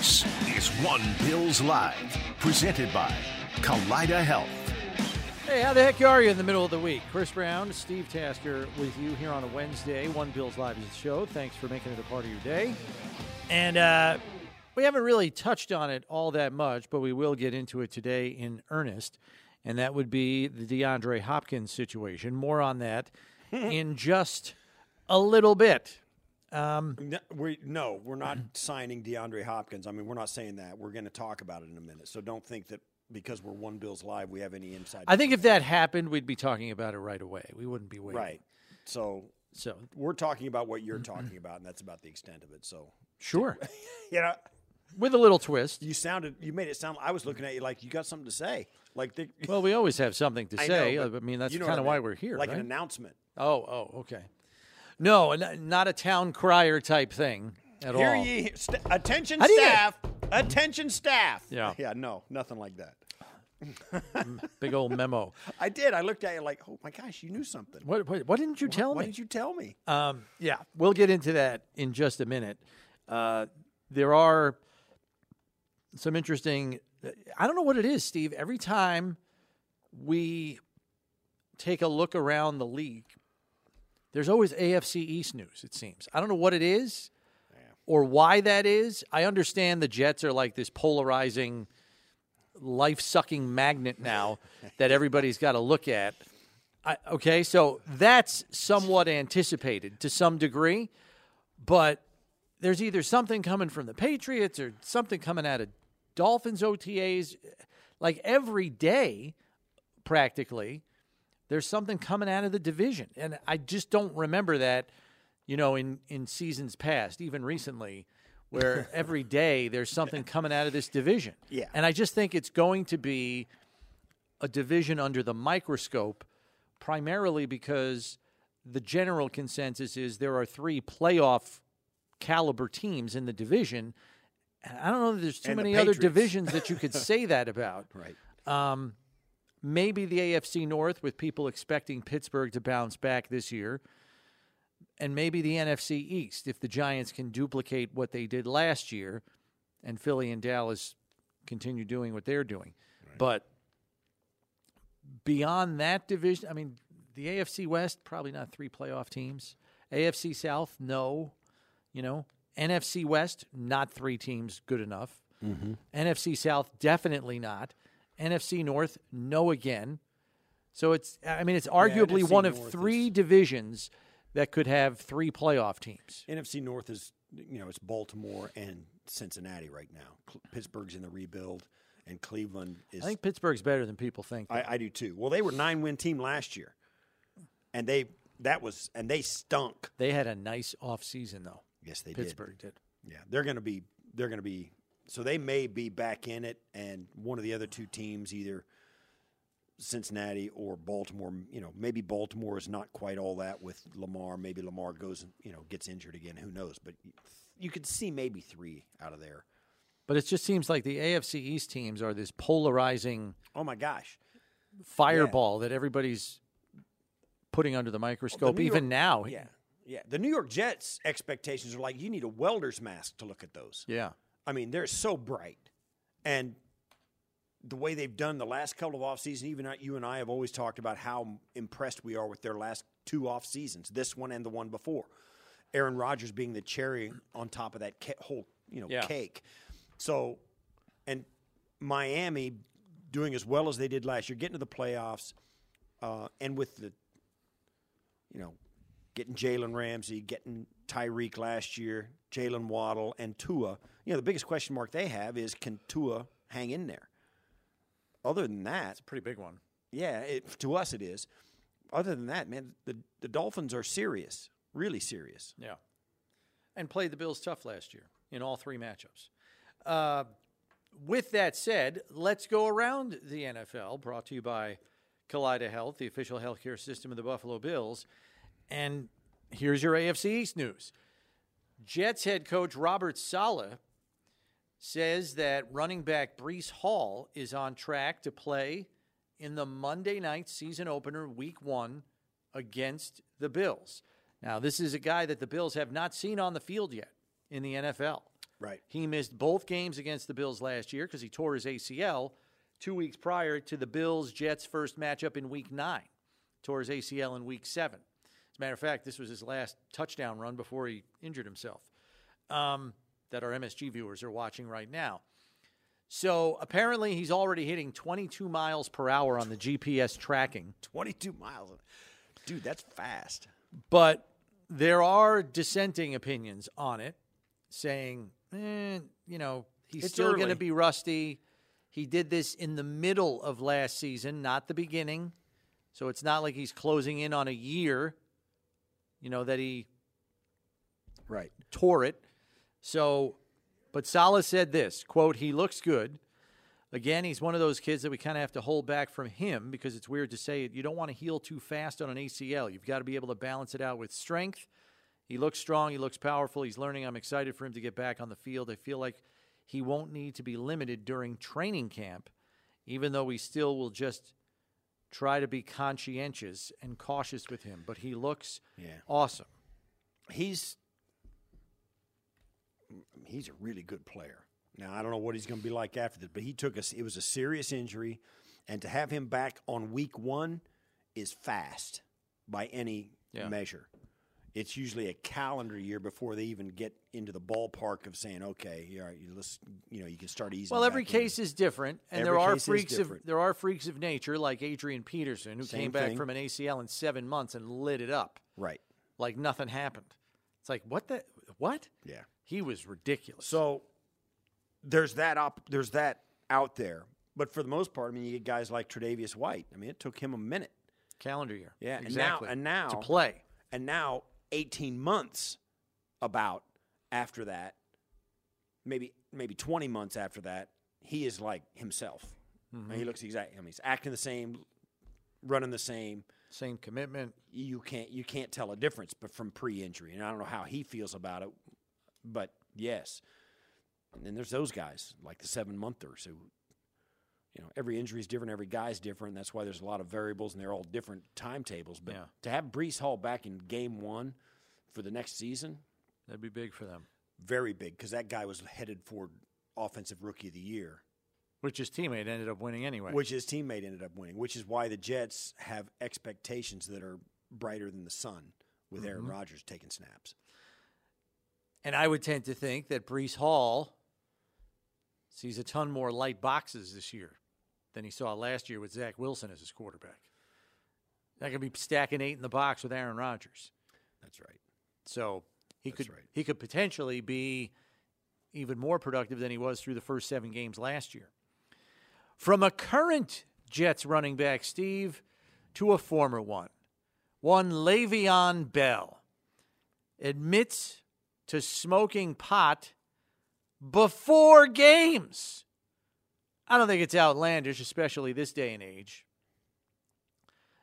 This is One Bills Live, presented by Kaleida Health. Hey, how the heck are you in the middle of the week? Chris Brown, Steve Tasker with you here on a Wednesday. One Bills Live is the show. Thanks for making it a part of your day. And we haven't really touched on it all that much, but we will get into it today in earnest. And that would be the DeAndre Hopkins situation. More on that in just a little bit. No, we're not signing DeAndre Hopkins. I mean, we're not saying that. We're going to talk about it in a minute. So don't think that because we're One Bills Live, we have any inside. I think if that happened, we'd be talking about it right away. We wouldn't be waiting. Right. So we're talking about what you're talking about, and that's about the extent of it. So sure. You know, with a little twist. You made it sound. I was looking at you like you got something to say. Well, we always have something to say. I mean, that's kind of why we're here. Like an announcement. Oh, okay. No, not a town crier type thing at all. Hear ye, attention staff, attention staff. Yeah, no, nothing like that. Big old memo. I did. I looked at you like, oh my gosh, you knew something. What didn't you tell me? What did you tell me? Yeah, we'll get into that in just a minute. There are some interesting. I don't know what it is, Steve. Every time we take a look around the league, there's always AFC East news, it seems. I don't know what it is or why that is. I understand the Jets are like this polarizing, life-sucking magnet now that everybody's got to look at. So that's somewhat anticipated to some degree, but there's either something coming from the Patriots or something coming out of Dolphins OTAs. Like every day, practically, there's something coming out of the division, and I just don't remember that, in seasons past, even recently, where every day there's something coming out of this division. Yeah. And I just think it's going to be a division under the microscope, primarily because the general consensus is there are three playoff-caliber teams in the division. And I don't know that there's too many other divisions that you could say that about. Right. Maybe the AFC North, with people expecting Pittsburgh to bounce back this year, and maybe the NFC East, if the Giants can duplicate what they did last year, and Philly and Dallas continue doing what they're doing. Right. But beyond that division, I mean, the AFC West, probably not three playoff teams. AFC South, no. NFC West, not three teams good enough. Mm-hmm. NFC South, definitely not. NFC North, no again. So it's arguably one of three divisions that could have three playoff teams. NFC North is, it's Baltimore and Cincinnati right now. Pittsburgh's in the rebuild, and Cleveland is. I think Pittsburgh's better than people think. I do too. Well, they were a 9-win team last year, and they stunk. They had a nice offseason, though. Yes, they did. Pittsburgh did. Yeah, they're going to be. So they may be back in it, and one of the other two teams, either Cincinnati or Baltimore, maybe Baltimore is not quite all that with Lamar. Maybe Lamar goes and, gets injured again. Who knows? But you could see maybe three out of there. But it just seems like the AFC East teams are this polarizing, oh my gosh, fireball that everybody's putting under the microscope even now. Yeah. Yeah. The New York Jets' expectations are like, you need a welder's mask to look at those. Yeah. I mean, they're so bright. And the way they've done the last couple of offseasons, even you and I have always talked about how impressed we are with their last two offseasons, this one and the one before. Aaron Rodgers being the cherry on top of that whole cake. So, and Miami doing as well as they did last year, getting to the playoffs, and with the, getting Jalen Ramsey, getting Tyreek last year, Jalen Waddle, and Tua. The biggest question mark they have is, can Tua hang in there? Other than that, it's a pretty big one. Yeah, to us it is. Other than that, man, the Dolphins are serious, really serious. Yeah, and played the Bills tough last year in all three matchups. With that said, let's go around the NFL, brought to you by Kaleida Health, the official healthcare system of the Buffalo Bills. And here's your AFC East news. Jets head coach Robert Saleh says that running back Breece Hall is on track to play in the Monday night season opener, Week 1, against the Bills. Now, this is a guy that the Bills have not seen on the field yet in the NFL. Right. He missed both games against the Bills last year because he tore his ACL 2 weeks prior to the Bills-Jets first matchup in Week 9. Tore his ACL in Week 7. As a matter of fact, this was his last touchdown run before he injured himself, that our MSG viewers are watching right now. So apparently he's already hitting 22 miles per hour on the GPS tracking. 22 miles. Dude, that's fast. But there are dissenting opinions on it saying, you know, he's it's still going to be rusty. He did this in the middle of last season, not the beginning. So it's not like he's closing in on a year, you know, that he tore it. So, but Saleh said this, quote, "He looks good. Again, he's one of those kids that we kind of have to hold back from him because it's weird to say it. You don't want to heal too fast on an ACL. You've got to be able to balance it out with strength. He looks strong. He looks powerful. He's learning. I'm excited for him to get back on the field. I feel like he won't need to be limited during training camp, even though we still will just try to be conscientious and cautious with him. But he looks awesome." He's a really good player. Now, I don't know what he's going to be like after this, but he took us. It was a serious injury, and to have him back on Week 1 is fast by any measure. It's usually a calendar year before they even get into the ballpark of saying, "Okay, you can start easing." Well, every case is different, and there are freaks of nature like Adrian Peterson, who came back from an ACL in 7 months and lit it up, right? Like nothing happened. It's like what? Yeah, he was ridiculous. So there's that there's that out there, but for the most part, I mean, you get guys like Tre'Davious White. I mean, it took him a minute, calendar year, exactly, and now to play, and now. 18 months about after that, maybe 20 months after that, he is like himself. Mm-hmm. He looks exactly. I mean, he's acting the same, running the same commitment. You can't tell a difference, but from pre-injury, and I don't know how he feels about it, but yes. And then there's those guys like the 7-monthers who, you know, every injury is different, every guy's different. That's why there's a lot of variables, and they're all different timetables. But to have Breece Hall back in Game 1 for the next season, that'd be big for them. Very big, because that guy was headed for Offensive Rookie of the Year, which his teammate ended up winning anyway. Which is why the Jets have expectations that are brighter than the sun with Aaron Rodgers taking snaps. And I would tend to think that Breece Hall sees a ton more light boxes this year than he saw last year with Zach Wilson as his quarterback. That could be stacking 8 in the box with Aaron Rodgers. That's right. So he could potentially be even more productive than he was through the first 7 games last year. From a current Jets running back, Steve, to a former one Le'Veon Bell admits to smoking pot before games. I don't think it's outlandish, especially this day and age,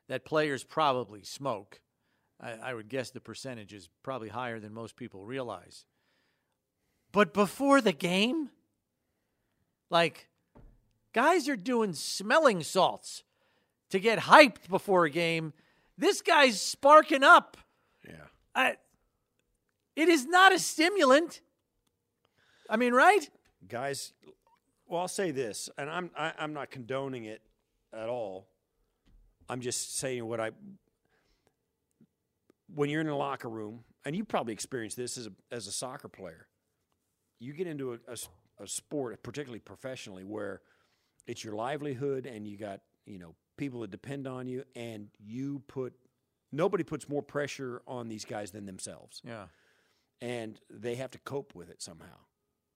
that players probably smoke. I would guess the percentage is probably higher than most people realize. But before the game? Like, guys are doing smelling salts to get hyped before a game. This guy's sparking up. Yeah. It is not a stimulant. I mean, right? Guys, well, I'll say this, and I'm not condoning it at all. I'm just saying when you're in the locker room, and you probably experience this as a soccer player, you get into a sport, particularly professionally, where it's your livelihood and you got, people that depend on you, and nobody puts more pressure on these guys than themselves. Yeah. And they have to cope with it somehow.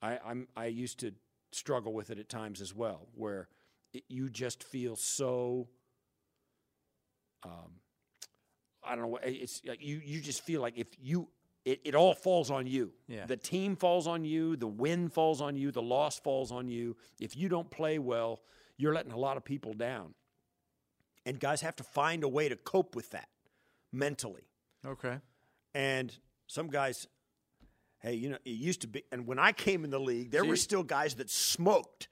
I used to struggle with it at times as well, where you just feel so I don't know. It's like you just feel like if it all falls on you. Yeah. The team falls on you. The win falls on you. The loss falls on you. If you don't play well, you're letting a lot of people down. And guys have to find a way to cope with that mentally. Okay. And some guys. Hey, it used to be, and when I came in the league, there were still guys that smoked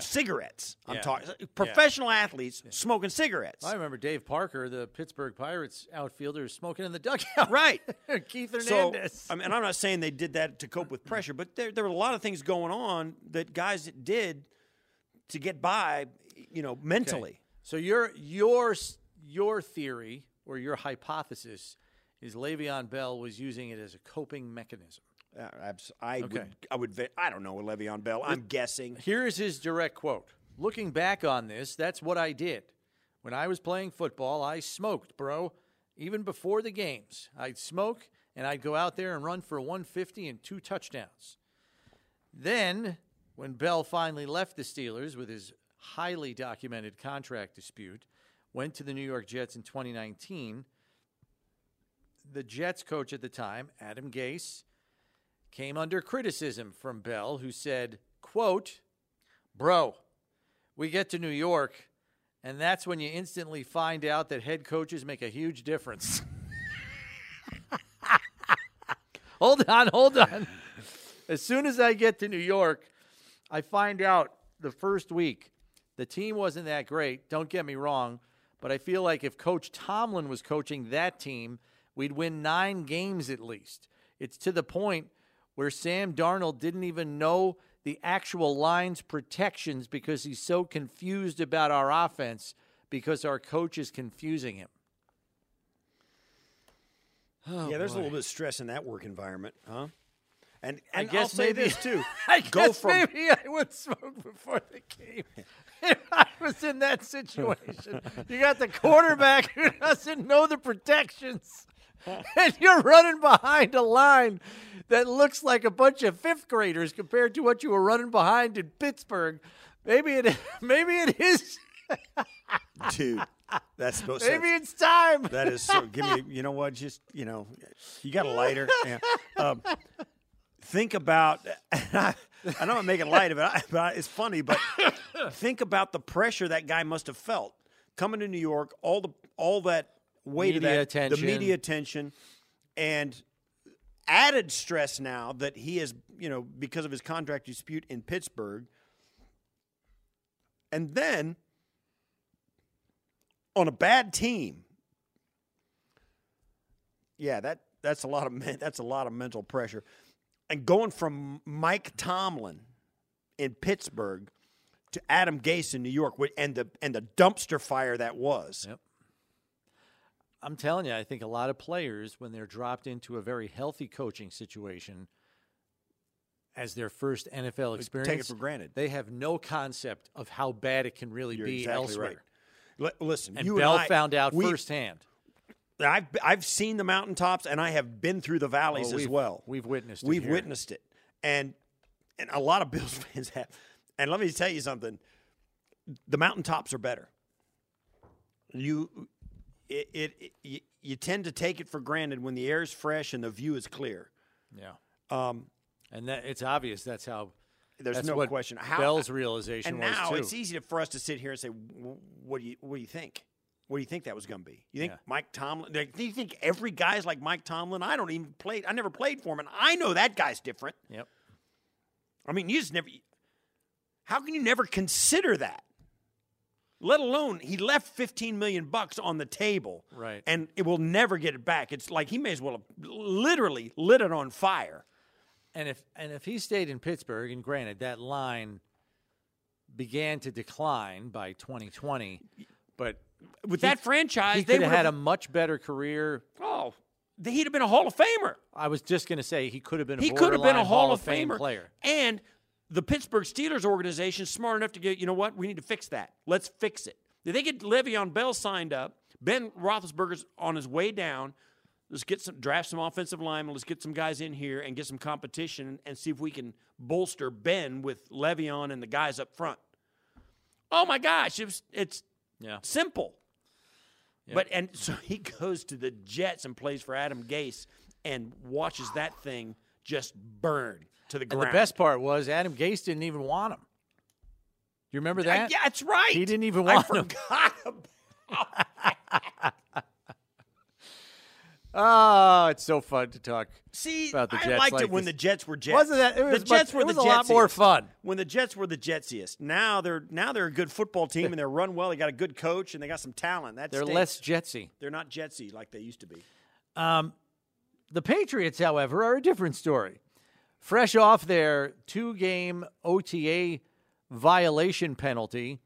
cigarettes. I'm talking professional athletes smoking cigarettes. I remember Dave Parker, the Pittsburgh Pirates outfielder, smoking in the dugout. Right. Keith Hernandez. So, I mean, and I'm not saying they did that to cope with pressure, but there were a lot of things going on that guys did to get by, you know, mentally. Okay. So your theory or your hypothesis is Le'Veon Bell was using it as a coping mechanism. I don't know Le'Veon Bell. I'm guessing. Here is his direct quote. "Looking back on this, that's what I did. When I was playing football, I smoked, bro. Even before the games, I'd smoke and I'd go out there and run for 150 and 2 touchdowns. Then when Bell finally left the Steelers with his highly documented contract dispute, went to the New York Jets in 2019, the Jets coach at the time, Adam Gase, came under criticism from Bell, who said, quote, 'Bro, we get to New York, and that's when you instantly find out that head coaches make a huge difference.'" Hold on. "As soon as I get to New York, I find out the first week the team wasn't that great, don't get me wrong, but I feel like if Coach Tomlin was coaching that team, we'd win 9 games at least. It's to the point where Sam Darnold didn't even know the actual line's protections because he's so confused about our offense because our coach is confusing him." Oh, yeah, there's a little bit of stress in that work environment, huh? And I guess I'll say this, too. Maybe I would smoke before the game if I was in that situation. You got the quarterback who doesn't know the protections, and you're running behind a line that looks like a bunch of 5th graders compared to what you were running behind in Pittsburgh. Maybe it is. Dude, that's no sense. Maybe it's time. That is so. Give me, you know what, just, you know, you got a lighter. Yeah. Think about, and I don't make it light of it, but it's funny, but think about the pressure that guy must have felt coming to New York, all that weight of that, the media attention, and added stress now that he is, you know, because of his contract dispute in Pittsburgh. And then on a bad team. Yeah, that's a lot of mental pressure. And going from Mike Tomlin in Pittsburgh to Adam Gase in New York, and the dumpster fire that was. Yep. I'm telling you, I think a lot of players, when they're dropped into a very healthy coaching situation as their first NFL experience, take it for granted. They have no concept of how bad it can really be elsewhere. Right. Listen, and Bell and I found out firsthand. I've seen the mountaintops, and I have been through the valleys as well. We've witnessed it. And a lot of Bills fans have. And let me tell you something. The mountaintops are better. You tend to take it for granted when the air is fresh and the view is clear. Yeah. And that it's obvious that's how – there's no question. Bell's realization was, too. And now it's easy for us to sit here and say, what do you think? What do you think that was going to be? You think Mike Tomlin? Do you think every guy's like Mike Tomlin? I don't even play. I never played for him, and I know that guy's different. Yep. I mean, you just never. How can you never consider that? Let alone he left $15 million on the table, right? And it will never get it back. It's like he may as well have literally lit it on fire. And if he stayed in Pittsburgh, and granted that line began to decline by 2020, but. With that franchise, he could have had a much better career. Oh, he'd have been a Hall of Famer. I was just going to say he could have been. He could have been a Hall of Famer player. And the Pittsburgh Steelers organization is smart enough to get. You know what? We need to fix that. Let's fix it. If they get Le'Veon Bell signed up, Ben Roethlisberger's on his way down. Let's draft some offensive linemen. Let's get some guys in here and get some competition and see if we can bolster Ben with Le'Veon and the guys up front. Oh my gosh, it's. Yeah. Simple. Yep. But and so he goes to the Jets and plays for Adam Gase and watches that thing just burn to the ground. And the best part was Adam Gase didn't even want him. You remember that? Yeah, that's right. He didn't even want him. I forgot about Oh, it's so fun to talk about the Jets. I liked it when the Jets were Jets. Wasn't that? It was a lot more fun. When the Jets were the Jetsiest. Now they're a good football team and they're run well. They got a good coach and they got some talent. They're less Jetsy. They're not Jetsy like they used to be. The Patriots, however, are a different story. Fresh off their two-game OTA violation penalty,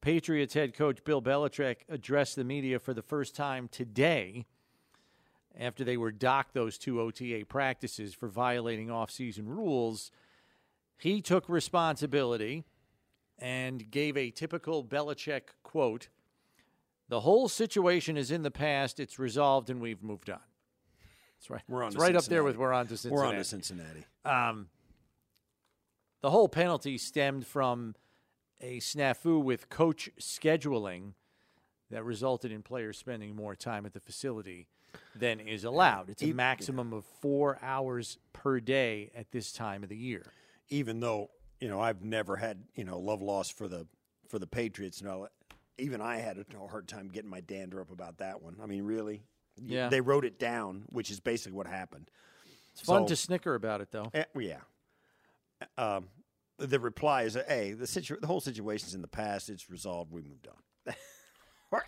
Patriots head coach Bill Belichick addressed the media for the first time today after they were docked those two OTA practices for violating off-season rules. He took responsibility and gave a typical Belichick quote, "The whole situation is in the past, it's resolved, and we've moved on." That's right. We're on to Cincinnati. Right up there with we're on to Cincinnati. We're on to Cincinnati. The whole penalty stemmed from a snafu with coach scheduling that resulted in players spending more time at the facility than is allowed. It's a maximum of 4 hours per day at this time of the year. Even though, I've never had, love lost for the Patriots. Even I had a hard time getting my dander up about that one. I mean, really? Yeah. They wrote it down, which is basically what happened. It's fun to snicker about it, though. Yeah. The reply is, hey, the whole situation's in the past. It's resolved. We moved on.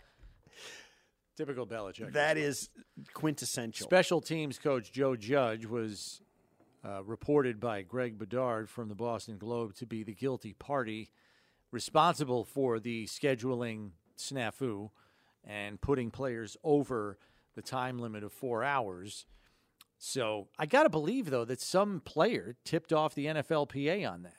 Typical Belichick. That is quintessential. Special teams coach Joe Judge was reported by Greg Bedard from the Boston Globe to be the guilty party responsible for the scheduling snafu and putting players over the time limit of 4 hours. So I got to Bleav, though, that some player tipped off the NFLPA on that.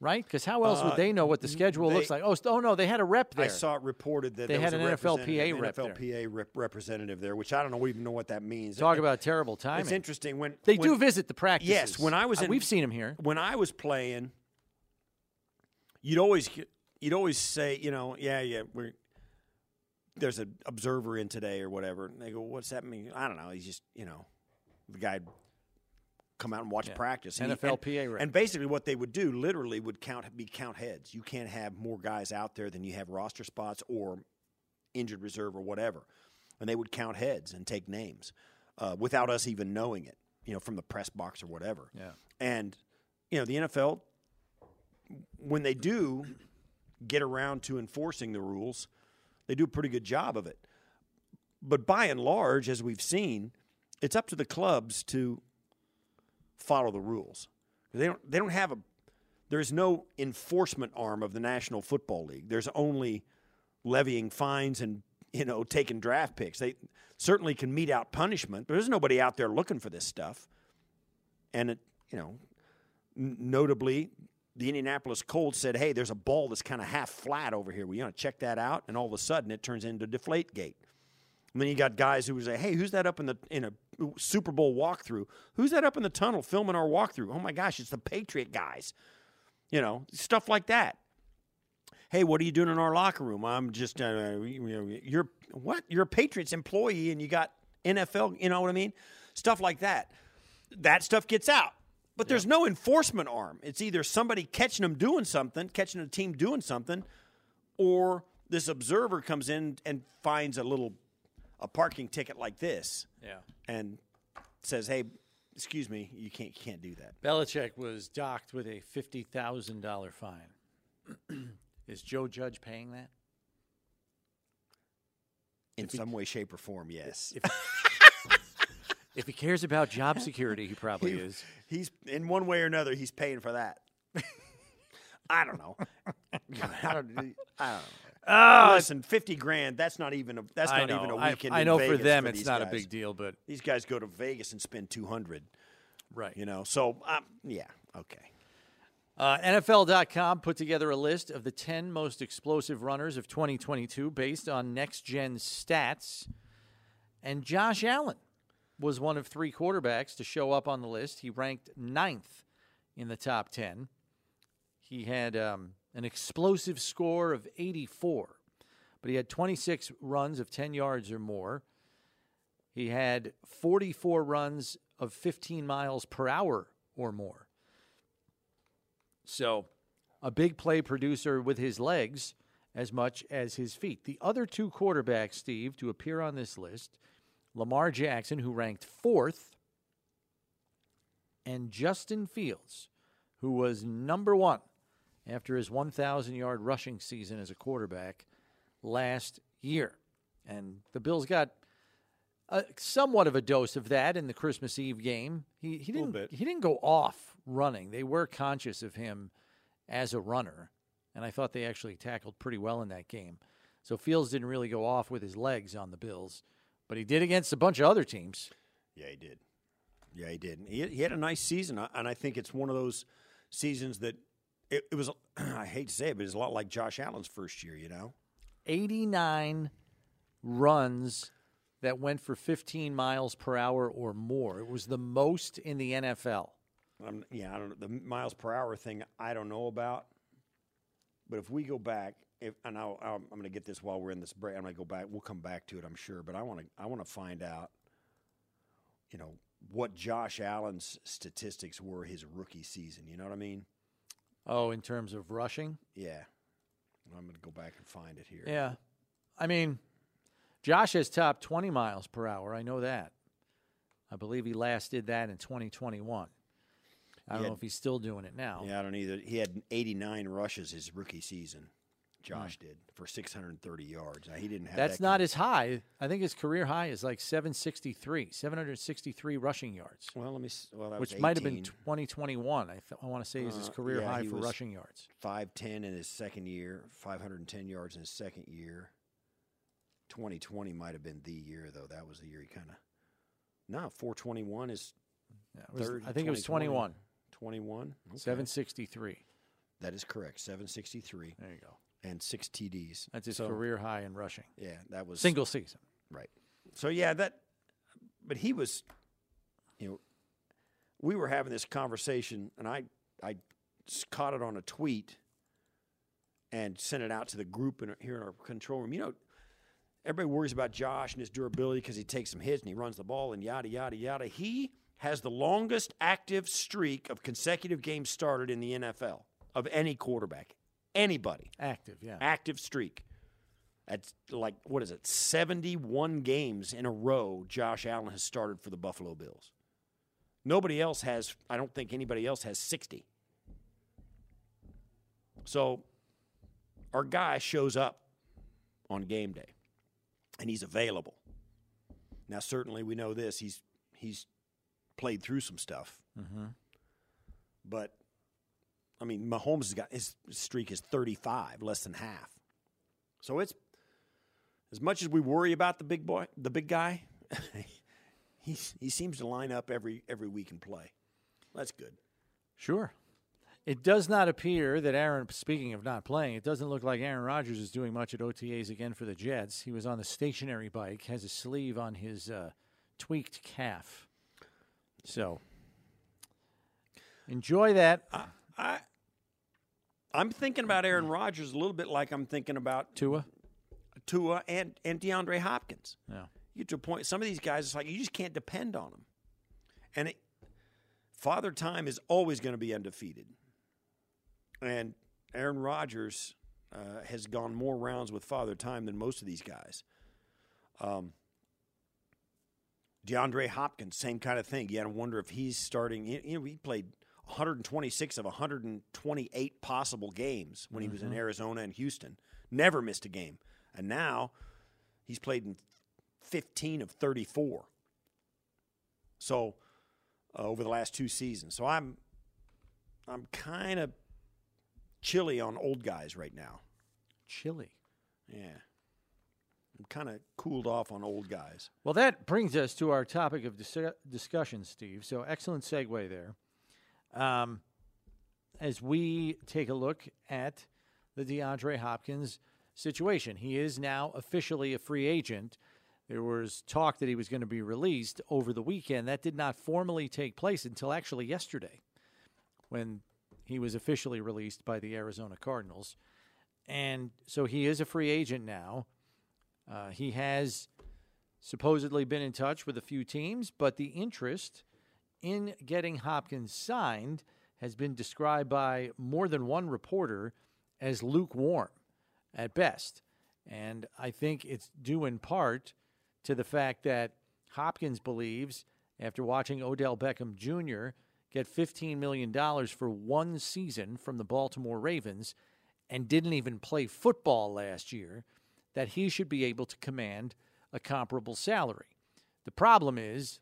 Right? Because how else would they know what the schedule looks like? Oh, no, they had a rep there. I saw it reported that they had an NFLPA rep there. Representative there, which I don't even know what that means. Talk about terrible timing. It's interesting. They do visit the practices. Yes. We've seen them here. When I was playing, you'd always say, there's an observer in today or whatever. And they go, what's that mean? I don't know. He's just, the guy come out and watch practice. NFLPA, right. And basically what they would do literally would count heads. You can't have more guys out there than you have roster spots or injured reserve or whatever. And they would count heads and take names without us even knowing it, from the press box or whatever. Yeah. And, the NFL, when they do get around to enforcing the rules, they do a pretty good job of it. But by and large, as we've seen, it's up to the clubs to – follow the rules. They don't have there's no enforcement arm of the National Football League. There's only levying fines and, taking draft picks. They certainly can mete out punishment, but there's nobody out there looking for this stuff. And, notably, the Indianapolis Colts said, hey, there's a ball that's kind of half flat over here. We want to check that out. And all of a sudden, it turns into Deflategate. And then you got guys who would say, hey, who's that up in a Super Bowl walkthrough? Who's that up in the tunnel filming our walkthrough? Oh, my gosh, it's the Patriot guys. Stuff like that. Hey, what are you doing in our locker room? I'm just, you're what? You're a Patriots employee and you got NFL, you know what I mean? Stuff like that. That stuff gets out. But there's no enforcement arm. It's either somebody catching a team doing something, or this observer comes in and finds a parking ticket like this, and says, "Hey, excuse me, you can't do that." Belichick was docked with a $50,000 fine. Is Joe Judge paying that? In some way, shape, or form, yes. If he cares about job security, he probably is. He's in one way or another. He's paying for that. I don't know. I don't know. Oh, listen, $50,000. That's not even a weekend. I know Vegas for them, it's not guys. A big deal, but these guys go to Vegas and spend $200, right? So okay. NFL.com put together a list of the 10 most explosive runners of 2022 based on next-gen stats, and Josh Allen was one of three quarterbacks to show up on the list. He ranked 9th in the top 10. He had an explosive score of 84, but he had 26 runs of 10 yards or more. He had 44 runs of 15 miles per hour or more. So a big play producer with his legs as much as his feet. The other two quarterbacks, Steve, to appear on this list Lamar Jackson, who ranked 4th, and Justin Fields, who was number 1 after his 1,000-yard rushing season as a quarterback last year. And the Bills got somewhat of a dose of that in the Christmas Eve game. He didn't go off running. They were conscious of him as a runner, and I thought they actually tackled pretty well in that game. So Fields didn't really go off with his legs on the Bills, but he did against a bunch of other teams. Yeah, he did. Yeah, he did. He had a nice season, and I think it's one of those seasons that it was, I hate to say it, but it's a lot like Josh Allen's first year, you know? 89 runs that went for 15 miles per hour or more. It was the most in the NFL. I don't know. The miles per hour thing I don't know about. But if we go back, I'm going to get this while we're in this break. I'm going to go back. We'll come back to it, I'm sure. But I want to find out, you know, what Josh Allen's statistics were his rookie season. You know what I mean? Oh, in terms of rushing? Yeah. I'm going to go back and find it here. Yeah. I mean, Josh has topped 20 miles per hour. I know that. I Bleav he last did that in 2021. I don't know if he's still doing it now. Yeah, I don't either. He had 89 rushes his rookie season. Josh did for 630 yards. Now, he didn't have That's not as high. I think his career high is like 763 rushing yards. Well, that which was might have been 2021. I want to say is his career high for rushing yards. 510 in his second year, 510 yards in his second year. 2020 might have been the year though. That was the year he 421 is third. I think it was 21. 21. Okay. 763. That is correct. 763. There you go. And 6 TDs. That's his career high in rushing. Yeah, that was single season. Right. So yeah, but he was, you know, we were having this conversation and I caught it on a tweet and sent it out to the group here in our control room. You know, everybody worries about Josh and his durability because he takes some hits and he runs the ball and yada, yada, yada. He has the longest active streak of consecutive games started in the NFL of any quarterback. Anybody. Active streak. That's like, 71 games in a row Josh Allen has started for the Buffalo Bills. I don't think anybody else has 60. So our guy shows up on game day, and he's available. Now, certainly we know this. He's played through some stuff. Mm-hmm. But I mean, Mahomes has got his streak is 35, less than half. So it's as much as we worry about the big guy. he seems to line up every week and play. That's good. Sure. It does not appear that speaking of not playing, it doesn't look like Aaron Rodgers is doing much at OTAs again for the Jets. He was on the stationary bike, has a sleeve on his tweaked calf. So enjoy that. I'm thinking about Aaron Rodgers a little bit like I'm thinking about Tua and DeAndre Hopkins. Yeah. You get to a point, some of these guys, it's like you just can't depend on them. And Father Time is always going to be undefeated. And Aaron Rodgers has gone more rounds with Father Time than most of these guys. DeAndre Hopkins, same kind of thing. You got to wonder if he's starting. You know, he played 126 of 128 possible games when he was in Arizona and Houston. Never missed a game. And now he's played in 15 of 34. So over the last 2 seasons. So I'm kind of chilly on old guys right now. Chilly? Yeah. I'm kind of cooled off on old guys. Well, that brings us to our topic of discussion, Steve. So excellent segue there. As we take a look at the DeAndre Hopkins situation, he is now officially a free agent. There was talk that he was going to be released over the weekend. That did not formally take place until actually yesterday when he was officially released by the Arizona Cardinals. And so he is a free agent now. He has supposedly been in touch with a few teams, but the interest in getting Hopkins signed has been described by more than one reporter as lukewarm at best. And I think it's due in part to the fact that Hopkins believes, after watching Odell Beckham Jr. get $15 million for one season from the Baltimore Ravens and didn't even play football last year, that he should be able to command a comparable salary. The problem is,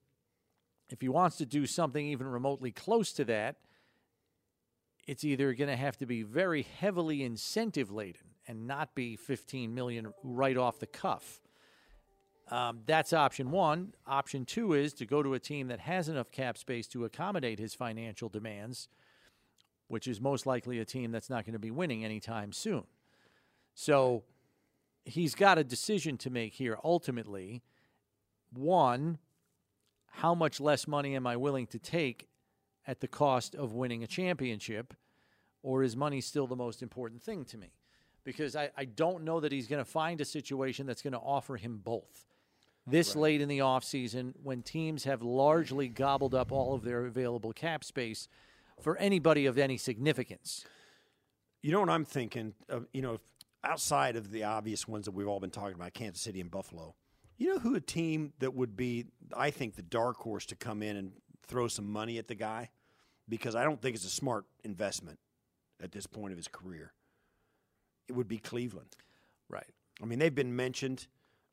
if he wants to do something even remotely close to that, it's either going to have to be very heavily incentive-laden and not be $15 million right off the cuff. That's option one. Option two is to go to a team that has enough cap space to accommodate his financial demands, which is most likely a team that's not going to be winning anytime soon. So he's got a decision to make here ultimately. One, how much less money am I willing to take at the cost of winning a championship, or is money still the most important thing to me? Because I don't know that he's going to find a situation that's going to offer him both. This right. Late in the offseason, when teams have largely gobbled up all of their available cap space for anybody of any significance. You know what I'm thinking? Outside of the obvious ones that we've all been talking about, Kansas City and Buffalo, you know who a team that would be, I think, the dark horse to come in and throw some money at the guy? Because I don't think it's a smart investment at this point of his career. It would be Cleveland. Right. I mean, they've been mentioned.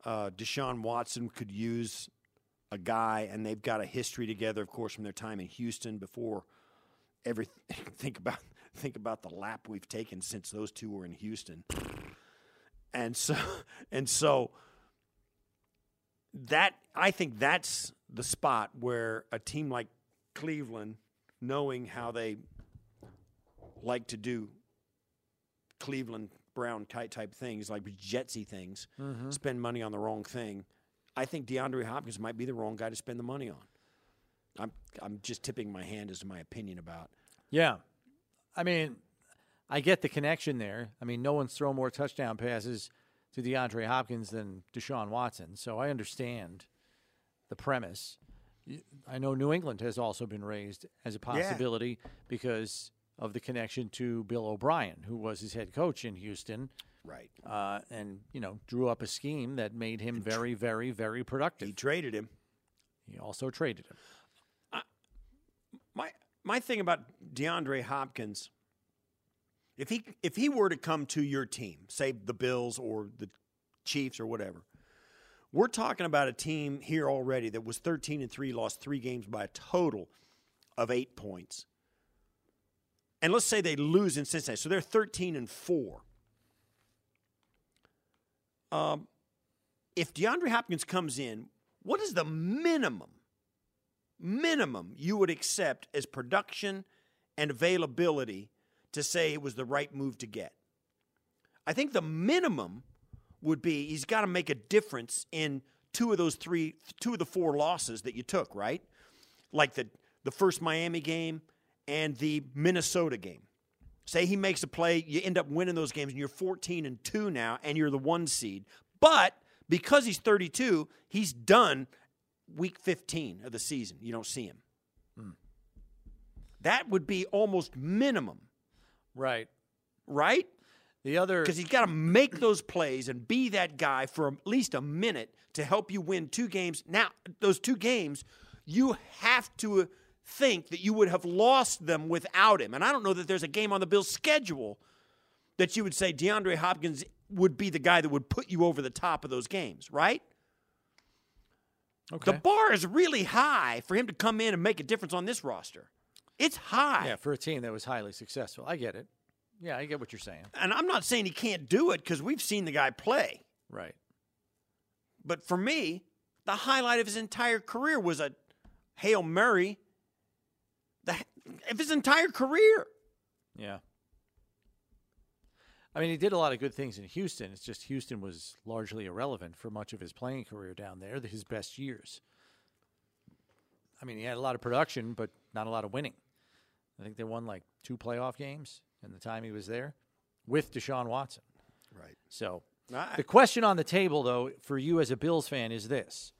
Deshaun Watson could use a guy, and they've got a history together, of course, from their time in Houston before everything. Think about the lap we've taken since those two were in Houston. And so that, I think that's the spot where a team like Cleveland, knowing how they like to do Cleveland Brown type things, like Jetsy things, spend money on the wrong thing. I think DeAndre Hopkins might be the wrong guy to spend the money on. I'm just tipping my hand as to my opinion about. Yeah. I mean, I get the connection there. I mean, no one's thrown more touchdown passes to DeAndre Hopkins than Deshaun Watson, so I understand the premise. I know New England has also been raised as a possibility because of the connection to Bill O'Brien, who was his head coach in Houston. Right. And drew up a scheme that made him very, very, very productive. He traded him. He also traded him. My thing about DeAndre Hopkins, if he were to come to your team, say the Bills or the Chiefs or whatever, we're talking about a team here already that was 13-3, lost 3 games by a total of 8 points. And let's say they lose in Cincinnati, so they're 13-4. If DeAndre Hopkins comes in, what is the minimum you would accept as production and availability to say it was the right move to get? I think the minimum would be he's got to make a difference in two of the four losses that you took, right? Like the first Miami game and the Minnesota game. Say he makes a play, you end up winning those games, and you're 14-2 now, and you're the 1 seed. But because he's 32, he's done week 15 of the season. You don't see him. That would be almost minimum. Right? Because he's got to make those plays and be that guy for at least a minute to help you win 2 games. Now, those 2 games, you have to think that you would have lost them without him. And I don't know that there's a game on the Bills' schedule that you would say DeAndre Hopkins would be the guy that would put you over the top of those games, right? Okay. The bar is really high for him to come in and make a difference on this roster. It's high. Yeah, for a team that was highly successful. I get it. Yeah, I get what you're saying. And I'm not saying he can't do it because we've seen the guy play. Right. But for me, the highlight of his entire career was a Hail Mary. Of his entire career. Yeah. I mean, he did a lot of good things in Houston. It's just Houston was largely irrelevant for much of his playing career down there, his best years. I mean, he had a lot of production, but not a lot of winning. I think they won like 2 playoff games in the time he was there with Deshaun Watson. Right. So the question on the table, though, for you as a Bills fan is this.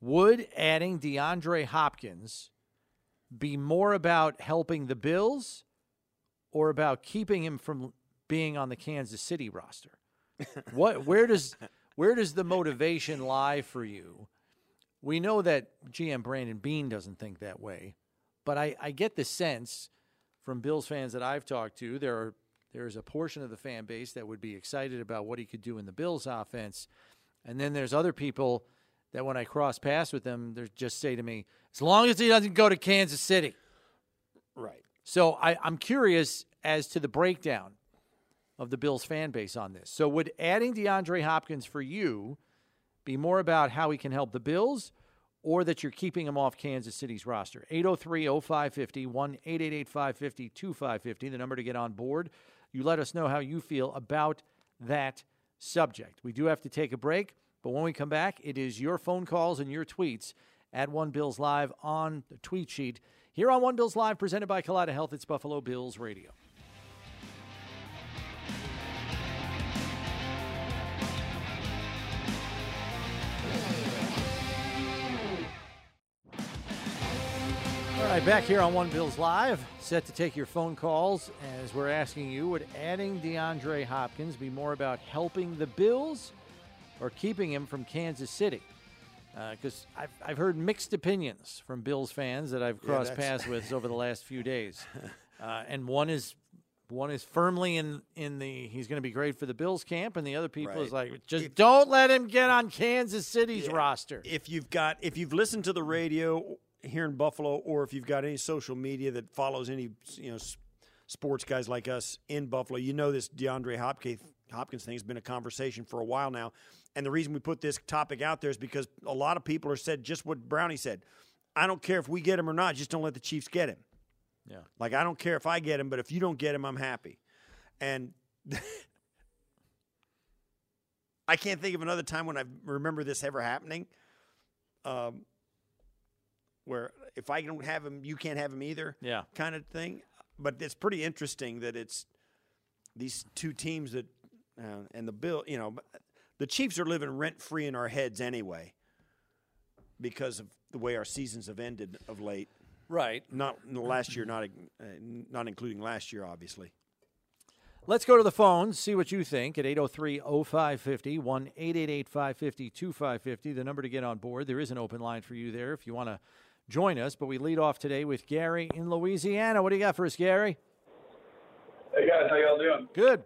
Would adding DeAndre Hopkins be more about helping the Bills or about keeping him from being on the Kansas City roster? Where does the motivation lie for you We know that GM Brandon Beane doesn't think that way, but I get the sense from Bills fans that I've talked to, there is a portion of the fan base that would be excited about what he could do in the Bills offense, and then there's other people that when I cross paths with them, they just say to me, as long as he doesn't go to Kansas City. Right. So I'm curious as to the breakdown of the Bills fan base on this. So would adding DeAndre Hopkins for you be more about how he can help the Bills, or that you're keeping him off Kansas City's roster? 803-0550, 1-888-550-2550, the number to get on board. You let us know how you feel about that subject. We do have to take a break, but when we come back, it is your phone calls and your tweets at One Bills Live on the tweet sheet. Here on One Bills Live, presented by Kaleida Health, it's Buffalo Bills Radio. All right, back here on One Bills Live, set to take your phone calls as we're asking you, would adding DeAndre Hopkins be more about helping the Bills or keeping him from Kansas City? Because I've heard mixed opinions from Bills fans that I've crossed paths with over the last few days. And one is firmly in the he's going to be great for the Bills camp, and the other people is like, just don't let him get on Kansas City's roster. If you've listened to the radio here in Buffalo, or if you've got any social media that follows any sports guys like us in Buffalo, this DeAndre Hopkins thing has been a conversation for a while now. And the reason we put this topic out there is because a lot of people are said just what Brownie said. I don't care if we get him or not, just don't let the Chiefs get him. Yeah. Like, I don't care if I get him, but if you don't get him, I'm happy. And I can't think of another time when I remember this ever happening. Where if I don't have him, you can't have him either, kind of thing. But it's pretty interesting that it's these two teams that and the Bill, the Chiefs are living rent-free in our heads anyway because of the way our seasons have ended of late. Right. Not in the last year, not including last year, obviously. Let's go to the phones, see what you think at 803-0550, 1-888-550-2550, the number to get on board. There is an open line for you there if you want to join us, but we lead off today with Gary in Louisiana. What do you got for us, Gary? Hey, guys. How y'all doing? Good.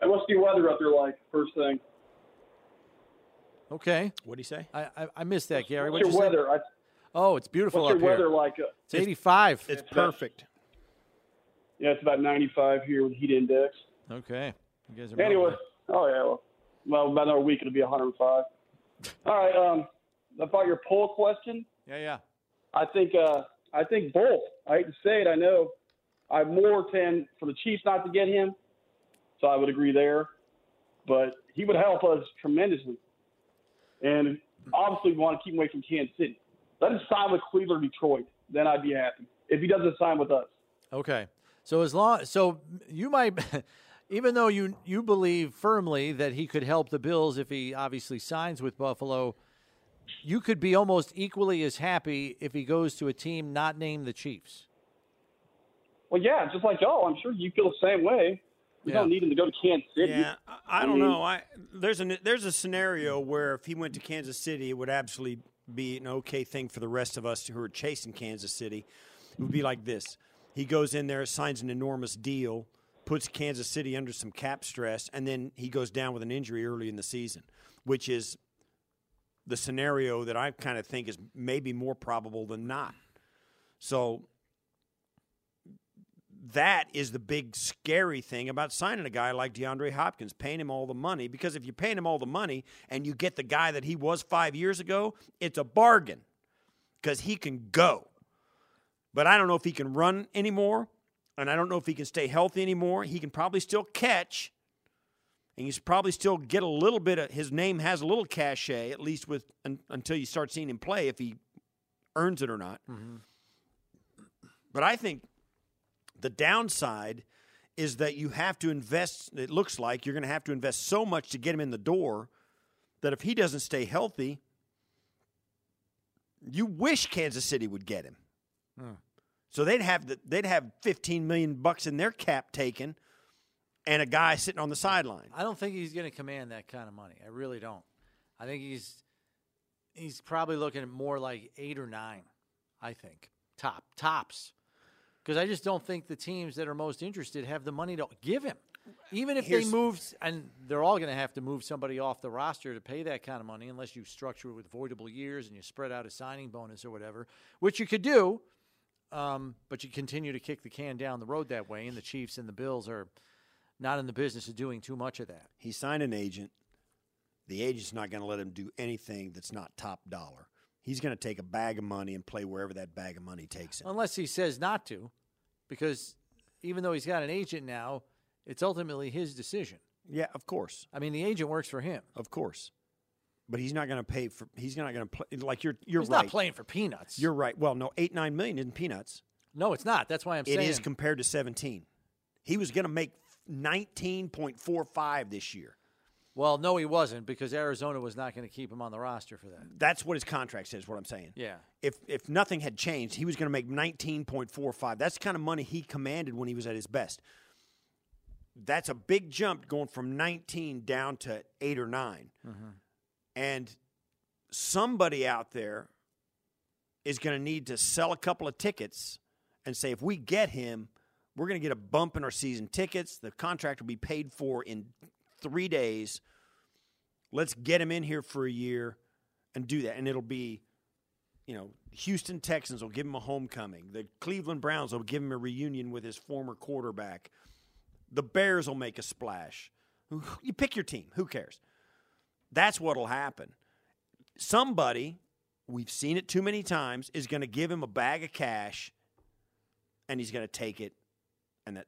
And what's the weather up there like, first thing? Okay. What'd he say? I missed that, Gary. What's your weather? It's beautiful up here. What's your weather like? It's 85. It's perfect. Yeah, it's about 95 here with heat index. Okay. You guys are anyway, well, about another week it'll be 105. All right, about your poll question. Yeah. I think both. I hate to say it, I know. I more tend for the Chiefs not to get him, so I would agree there. But he would help us tremendously. And obviously we want to keep him away from Kansas City. Let him sign with Cleveland or Detroit. Then I'd be happy if he doesn't sign with us. Okay. So you might, even though you believe firmly that he could help the Bills if he obviously signs with Buffalo, you could be almost equally as happy if he goes to a team not named the Chiefs. Well, yeah, just like y'all, I'm sure you feel the same way. We don't need him to go to Kansas City. Yeah, I don't know. There's a scenario where if he went to Kansas City, it would absolutely be an okay thing for the rest of us who are chasing Kansas City. It would be like this. He goes in there, signs an enormous deal, puts Kansas City under some cap stress, and then he goes down with an injury early in the season, which is the scenario that I kind of think is maybe more probable than not. So that is the big scary thing about signing a guy like DeAndre Hopkins, paying him all the money, because if you're paying him all the money and you get the guy that he was 5 years ago, it's a bargain because he can go. But I don't know if he can run anymore, and I don't know if he can stay healthy anymore. He can probably still catch, and he's probably still get a little bit of – his name has a little cachet, at least with until you start seeing him play, if he earns it or not. Mm-hmm. But I think the downside is that you have to invest – it looks like you're going to have to invest so much to get him in the door that if he doesn't stay healthy, you wish Kansas City would get him. Mm. So they'd have $15 million in their cap taken, and a guy sitting on the sideline. I don't think he's going to command that kind of money. I really don't. I think he's he's probably looking at more like 8 or 9, I think, tops. Because I just don't think the teams that are most interested have the money to give him. Even if they moved, and they're all going to have to move somebody off the roster to pay that kind of money, unless you structure it with voidable years and you spread out a signing bonus or whatever, which you could do, but you continue to kick the can down the road that way, and the Chiefs and the Bills are not in the business of doing too much of that. He signed an agent. The agent's not going to let him do anything that's not top dollar. He's going to take a bag of money and play wherever that bag of money takes him. Unless he says not to, because even though he's got an agent now, it's ultimately his decision. Yeah, of course. I mean, the agent works for him. Of course. But he's not going to pay for – he's not going to play – like, you're he's right. He's not playing for peanuts. You're right. Well, no, $8-9 million isn't peanuts. No, it's not. That's why I'm saying. It is compared to 17. He was going to make 19.45 this year. Well, no, he wasn't, because Arizona was not going to keep him on the roster for that. That's what his contract says, what I'm saying. Yeah. If nothing had changed, he was going to make 19.45. That's the kind of money he commanded when he was at his best. That's a big jump going from 19 down to 8 or 9. Mm-hmm. And somebody out there is going to need to sell a couple of tickets and say, if we get him, we're going to get a bump in our season tickets. The contract will be paid for in 3 days. Let's get him in here for a year and do that. And it'll be, you know, Houston Texans will give him a homecoming. The Cleveland Browns will give him a reunion with his former quarterback. The Bears will make a splash. You pick your team. Who cares? That's what'll happen. Somebody, we've seen it too many times, is going to give him a bag of cash, and he's going to take it. And that,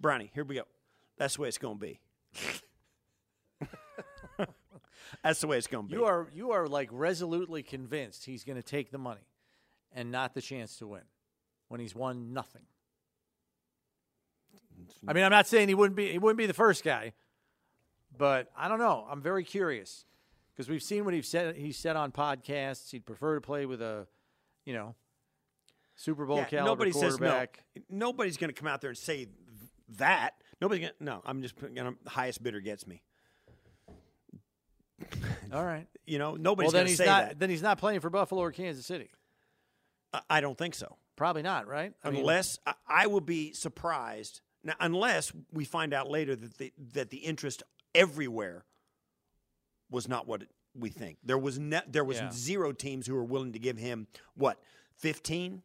Brownie, here we go. That's the way it's going to be. That's the way it's going to be. You are like resolutely convinced he's going to take the money and not the chance to win when he's won nothing. I mean, I'm not saying he wouldn't be the first guy, but I don't know. I'm very curious because we've seen what he said on podcasts. He'd prefer to play with a, you know, Super Bowl caliber quarterback. No, nobody's going to come out there and say that. I'm just putting highest bidder gets me. All right. You know, nobody's going to say that. Then he's not playing for Buffalo or Kansas City. I don't think so. Probably not, right? I will be surprised. Now, unless we find out later that the interest everywhere was not what we think. There was zero teams who were willing to give him, what, 15?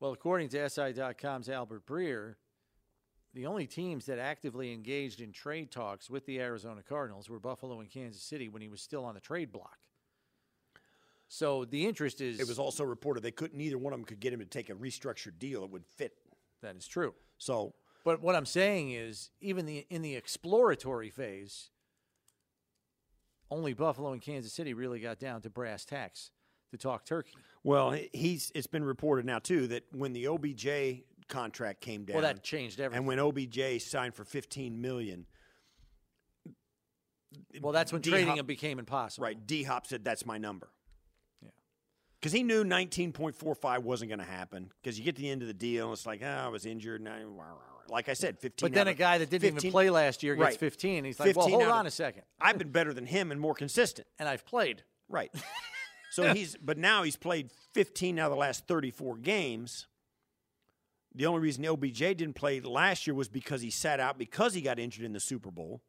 Well, according to SI.com's Albert Breer, the only teams that actively engaged in trade talks with the Arizona Cardinals were Buffalo and Kansas City when he was still on the trade block. So the interest is... It was also reported neither one of them could get him to take a restructured deal that would fit. That is true. So, but what I'm saying is, even in the exploratory phase, only Buffalo and Kansas City really got down to brass tacks to talk turkey. Well, it's been reported now, too, that when the OBJ contract came down... Well, that changed everything. And when OBJ signed for $15 million... Well, that's when trading him became impossible. Right. D-Hop said, that's my number. Because he knew 19.45 wasn't going to happen. Because you get to the end of the deal, and it's like, I was injured. And like I said, 15. But then a guy that didn't even play last year gets 15. And he's like, well, hold on a second. I've been better than him and more consistent. And I've played. Right. So but now he's played 15 out of the last 34 games. The only reason OBJ didn't play last year was because he sat out because he got injured in the Super Bowl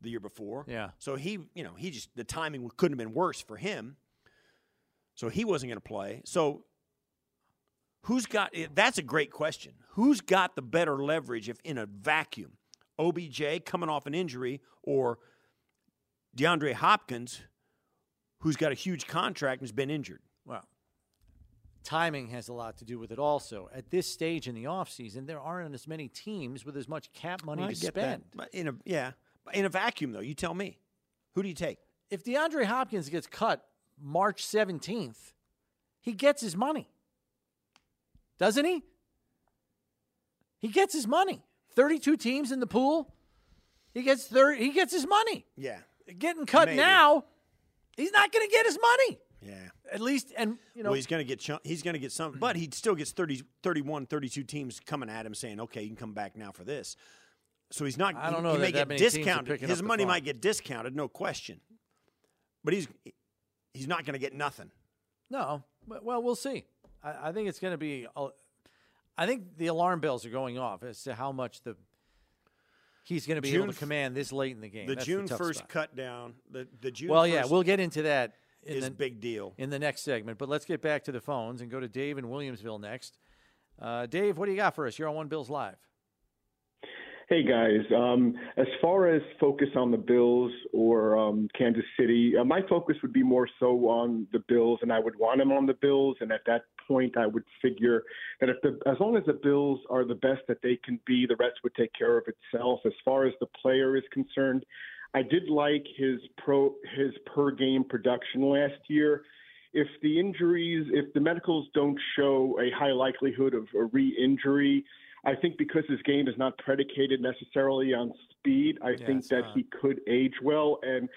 the year before. Yeah. So the timing couldn't have been worse for him. So he wasn't going to play. So that's a great question. Who's got the better leverage if in a vacuum? OBJ coming off an injury or DeAndre Hopkins, who's got a huge contract and has been injured? Well, timing has a lot to do with it also. At this stage in the offseason, there aren't as many teams with as much cap money to spend. In a vacuum, though, you tell me. Who do you take? If DeAndre Hopkins gets cut, March 17th, he gets his money. Doesn't he? He gets his money. 32 teams in the pool. He gets his money. Yeah. Getting cut now, he's not going to get his money. Yeah. At least, and you know, well, he's going to get some, but he still gets 32 teams coming at him saying, "Okay, you can come back now for this." So he's not. I don't know. He may get discounted. His money might get discounted, no question. But he's. he's not going to get nothing. No. Well, we'll see. I think it's going to be – I think the alarm bells are going off as to how much the he's going to be able to command this late in the game. The June 1st cut down. The June. Well, yeah, we'll get into that. It's a big deal. In the next segment. But let's get back to the phones and go to Dave in Williamsville next. Dave, what do you got for us? You're on One Bills Live. Hey, guys. As far as focus on the Bills or Kansas City, my focus would be more so on the Bills, and I would want them on the Bills. And at that point, I would figure that if as long as the Bills are the best that they can be, the rest would take care of itself. As far as the player is concerned, I did like his per game production last year. If the injuries, if the medicals don't show a high likelihood of a re-injury, I think because his game is not predicated necessarily on speed, I think that he could age well. And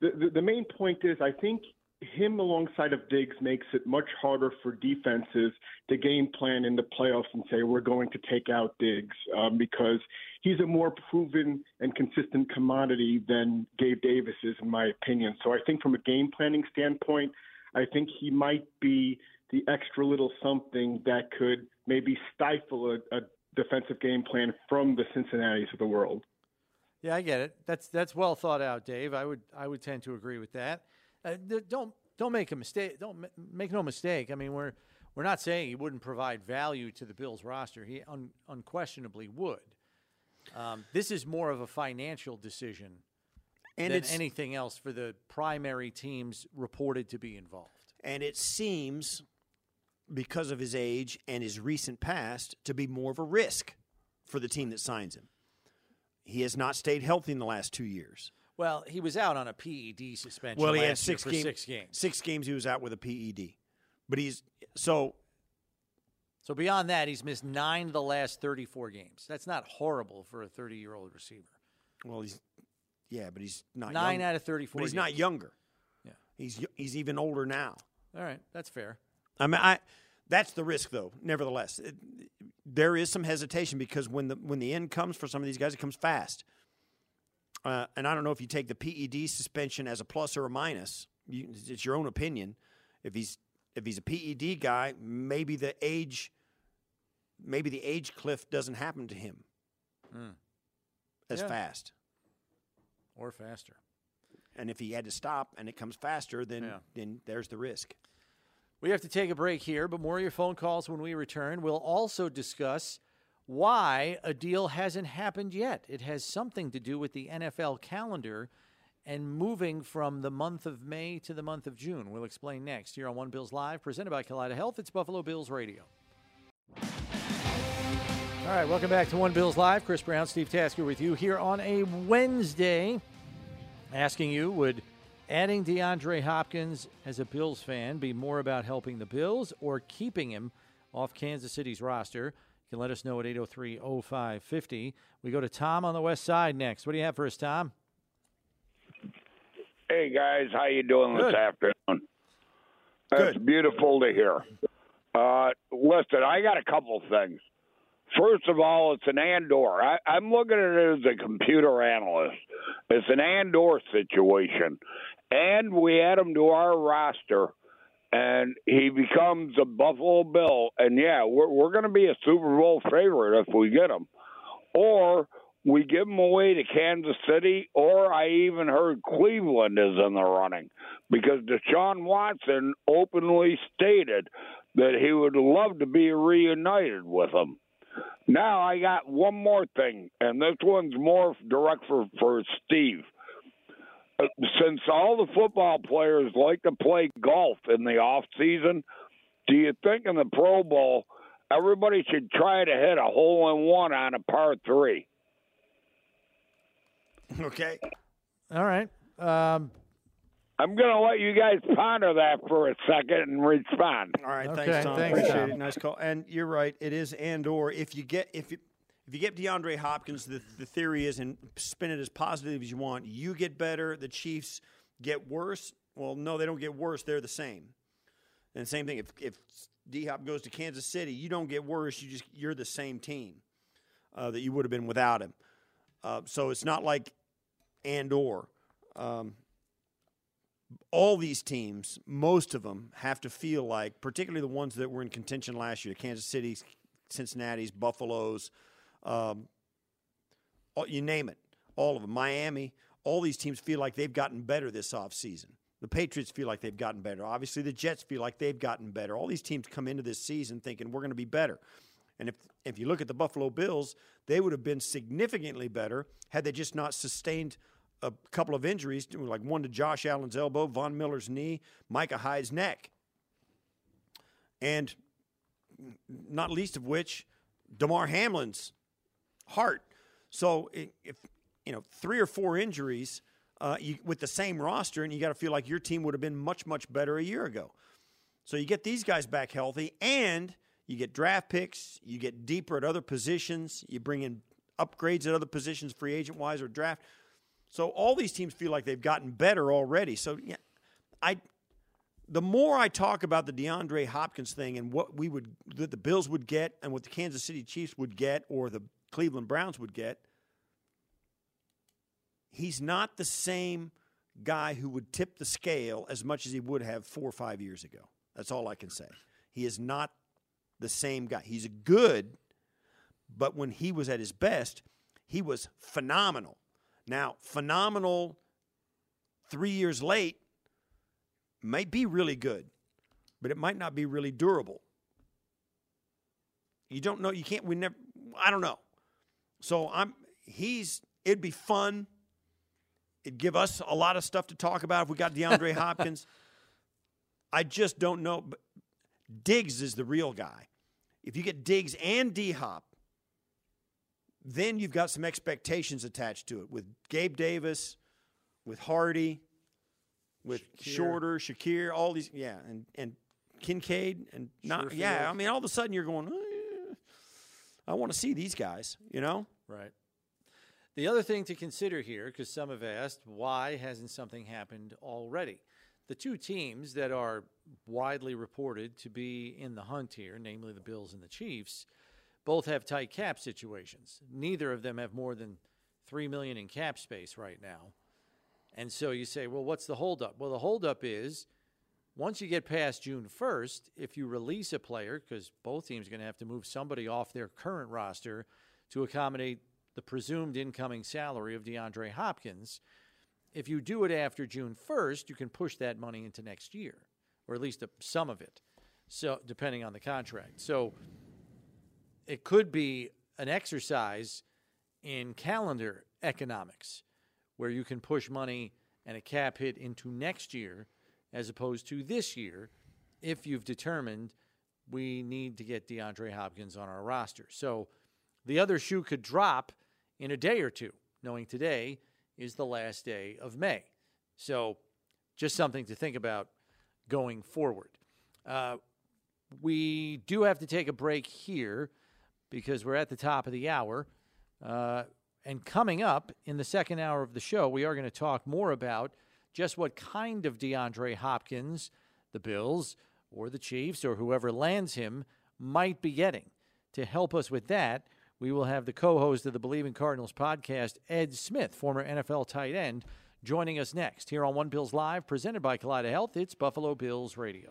the main point is, I think him alongside of Diggs makes it much harder for defenses to game plan in the playoffs and say, we're going to take out Diggs because he's a more proven and consistent commodity than Gabe Davis is, in my opinion. So I think from a game planning standpoint, I think he might be the extra little something that could maybe stifle a defensive game plan from the Cincinnati's of the world. Yeah, I get it. That's well thought out, Dave. I would tend to agree with that. Don't make a mistake. Don't make no mistake. I mean, we're not saying he wouldn't provide value to the Bills roster. He unquestionably would. This is more of a financial decision than anything else for the primary teams reported to be involved. And it seems, because of his age and his recent past, to be more of a risk for the team that signs him. He has not stayed healthy in the last 2 years. Well, he was out on a PED suspension. Well, he had six games. 6 games he was out with a PED. But he's so beyond that, he's missed 9 of the last 34 games. That's not horrible for a 30-year-old receiver. Well, but he's not 9 out of 34. But he's not younger. Yeah. He's even older now. All right, that's fair. I mean, that's the risk, though. Nevertheless, there is some hesitation because when the end comes for some of these guys, it comes fast. And I don't know if you take the PED suspension as a plus or a minus. It's your own opinion. If he's a PED guy, maybe the age cliff doesn't happen to him as fast or faster. And if he had to stop and it comes faster, then there's the risk. We have to take a break here, but more of your phone calls when we return. We'll also discuss why a deal hasn't happened yet. It has something to do with the NFL calendar and moving from the month of May to the month of June. We'll explain next here on One Bills Live, presented by Kaleida Health. It's Buffalo Bills Radio. All right, welcome back to One Bills Live. Chris Brown, Steve Tasker with you here on a Wednesday. Asking you, would adding DeAndre Hopkins as a Bills fan be more about helping the Bills or keeping him off Kansas City's roster? You can let us know at 803-0550. We go to Tom on the west side next. What do you have for us, Tom? Hey, guys. How you doing Good. This afternoon? That's beautiful to hear. Listen, I got a couple things. First of all, it's an and/or. I'm looking at it as a computer analyst. It's an and/or situation. And we add him to our roster, and he becomes a Buffalo Bill. And, yeah, we're going to be a Super Bowl favorite if we get him. Or we give him away to Kansas City, or I even heard Cleveland is in the running because Deshaun Watson openly stated that he would love to be reunited with him. Now I got one more thing, and this one's more direct for Steve. Since all the football players like to play golf in the off season, do you think in the Pro Bowl everybody should try to hit a hole-in-one on a par 3? Okay. All right. I'm going to let you guys ponder that for a second and respond. All right, okay. Thanks, Tom. Appreciate it. Nice call. And you're right. It is and/or. If you get DeAndre Hopkins, the theory is, and spin it as positive as you want, you get better, the Chiefs get worse. Well, no, they don't get worse. They're the same. And same thing. If D-Hop goes to Kansas City, you don't get worse. You're the same team that you would have been without him. So it's not like and/or. all these teams, most of them, have to feel like, particularly the ones that were in contention last year, Kansas City's, Cincinnati's, Buffalo's, you name it, all of them, Miami, all these teams feel like they've gotten better this offseason. The Patriots feel like they've gotten better. Obviously, the Jets feel like they've gotten better. All these teams come into this season thinking we're going to be better. And if you look at the Buffalo Bills, they would have been significantly better had they just not sustained a couple of injuries, like one to Josh Allen's elbow, Von Miller's knee, Micah Hyde's neck. And not least of which, Damar Hamlin's heart. So if, you know, 3 or 4 injuries with the same roster, and you got to feel like your team would have been much, much better a year ago. So you get these guys back healthy, and you get draft picks, you get deeper at other positions, you bring in upgrades at other positions, free agent-wise or draft. So all these teams feel like they've gotten better already. So yeah, the more I talk about the DeAndre Hopkins thing and what we would, that the Bills would get and what the Kansas City Chiefs would get or the Cleveland Browns would get, he's not the same guy who would tip the scale as much as he would have 4 or 5 years ago. That's all I can say. He is not the same guy. He's good, but when he was at his best, he was phenomenal. Now, phenomenal 3 years late might be really good, but it might not be really durable. You don't know. You can't. We never. I don't know. So I'm. He's. It'd be fun. It'd give us a lot of stuff to talk about if we got DeAndre Hopkins. I just don't know. But Diggs is the real guy. If you get Diggs and D-Hop, then you've got some expectations attached to it with Gabe Davis, with Hardy, with Shorter, Shakir, all these, yeah, and Kincaid, and not, yeah, I mean, all of a sudden you're going, I want to see these guys, you know? Right. The other thing to consider here, because some have asked, why hasn't something happened already? The two teams that are widely reported to be in the hunt here, namely the Bills and the Chiefs, both have tight cap situations. Neither of them have more than $3 million in cap space right now. And so you say, well, what's the holdup? Well, the holdup is once you get past June 1st, if you release a player, because both teams are going to have to move somebody off their current roster to accommodate the presumed incoming salary of DeAndre Hopkins, if you do it after June 1st, you can push that money into next year, or at least some of it, so depending on the contract. So it could be an exercise in calendar economics where you can push money and a cap hit into next year as opposed to this year if you've determined we need to get DeAndre Hopkins on our roster. So the other shoe could drop in a day or two, knowing today is the last day of May. So just something to think about going forward. We do have to take a break here because we're at the top of the hour. And coming up in the second hour of the show, we are going to talk more about just what kind of DeAndre Hopkins the Bills or the Chiefs or whoever lands him might be getting. To help us with that, we will have the co-host of the Bleav in Cardinals podcast, Ed Smith, former NFL tight end, joining us next here on One Bills Live, presented by Kaleida Health. It's Buffalo Bills Radio.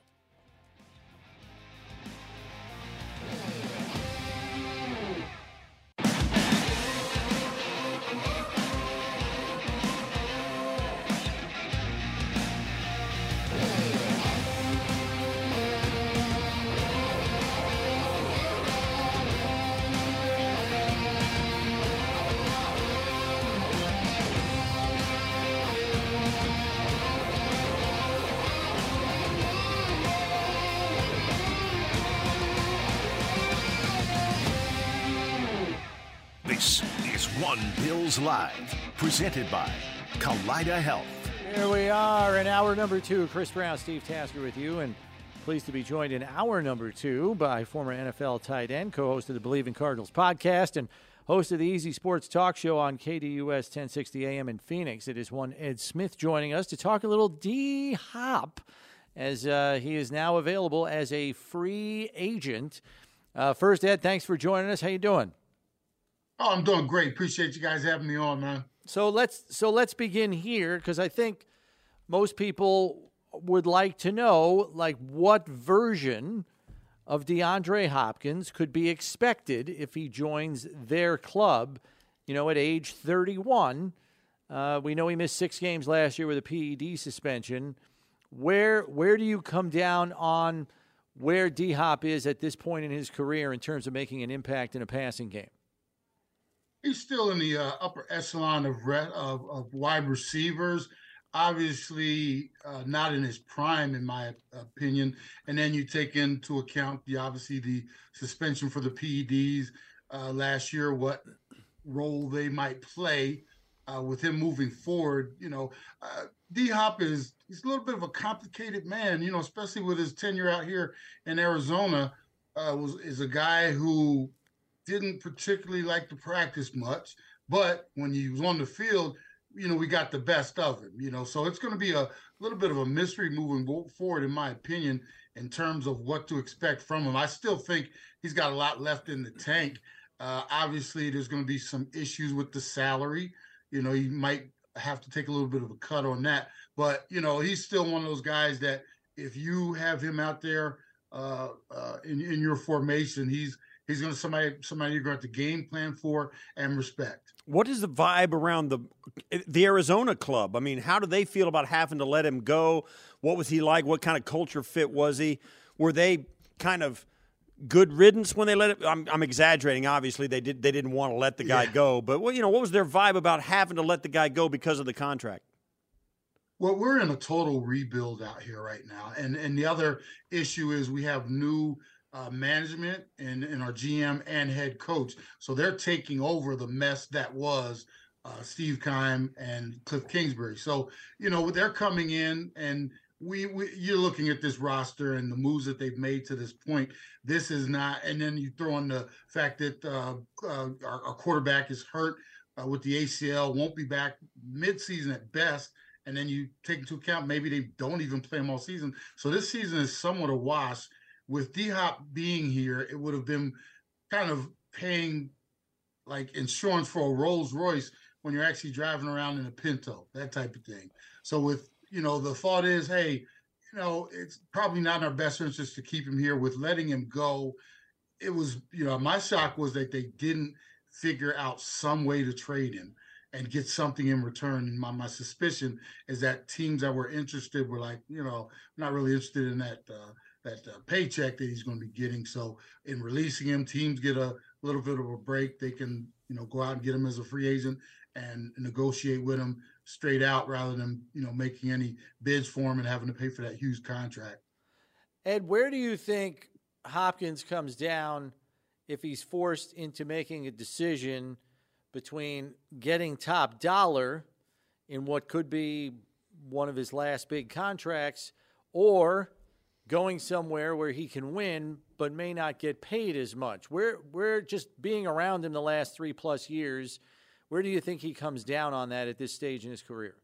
Live, presented by Kaleida Health. Here we are in hour number 2. Chris Brown, Steve Tasker with you, and pleased to be joined in hour number 2 by former NFL tight end, co-host of the Bleav in Cardinals podcast, and host of the Easy Sports Talk Show on KDUS 1060 AM in Phoenix. It is one Ed Smith joining us to talk a little D-Hop, as he is now available as a free agent. First, Ed, thanks for joining us. How you doing? Oh, I'm doing great. Appreciate you guys having me on, man. So let's begin here, because I think most people would like to know, like, what version of DeAndre Hopkins could be expected if he joins their club, you know, at age 31. We know he missed 6 games last year with a PED suspension. Where do you come down on where D-Hop is at this point in his career in terms of making an impact in a passing game? He's still in the upper echelon of wide receivers. Obviously, not in his prime, in my opinion. And then you take into account the suspension for the PEDs last year, what role they might play with him moving forward. You know, D-Hop he's a little bit of a complicated man, you know, especially with his tenure out here in Arizona. Is a guy who didn't particularly like to practice much, but when he was on the field, you know, we got the best of him, you know, so it's going to be a little bit of a mystery moving forward, in my opinion, in terms of what to expect from him. I still think he's got a lot left in the tank. Obviously, there's going to be some issues with the salary. You know, he might have to take a little bit of a cut on that. But, you know, he's still one of those guys that if you have him out there in your formation, he's going to somebody you're going to have to game plan for and respect. What is the vibe around the Arizona club? I mean, how do they feel about having to let him go? What was he like? What kind of culture fit was he? Were they kind of good riddance when they let him? I'm exaggerating, obviously. They didn't want to let the guy go. But, well, you know, what was their vibe about having to let the guy go because of the contract? Well, we're in a total rebuild out here right now. And the other issue is we have new management and our GM and head coach. So they're taking over the mess that was Steve Keim and Cliff Kingsbury. So, you know, they're coming in and you're looking at this roster and the moves that they've made to this point. This is not, and then you throw in the fact that our quarterback is hurt with the ACL, won't be back midseason at best. And then you take into account, maybe they don't even play him all season. So this season is somewhat a wash. With D-Hop being here, it would have been kind of paying like insurance for a Rolls Royce when you're actually driving around in a Pinto, that type of thing. So with, you know, the thought is, hey, you know, it's probably not in our best interest to keep him here. With letting him go, it was, you know, my shock was that they didn't figure out some way to trade him and get something in return. And my suspicion is that teams that were interested were like, you know, not really interested in that paycheck that he's going to be getting. So in releasing him, teams get a little bit of a break. They can, you know, go out and get him as a free agent and negotiate with him straight out rather than, you know, making any bids for him and having to pay for that huge contract. Ed, where do you think Hopkins comes down if he's forced into making a decision between getting top dollar in what could be one of his last big contracts or going somewhere where he can win but may not get paid as much? We're just being around him the last 3+ years. Where do you think he comes down on that at this stage in his career?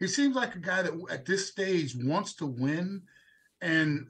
He seems like a guy that at this stage wants to win. And,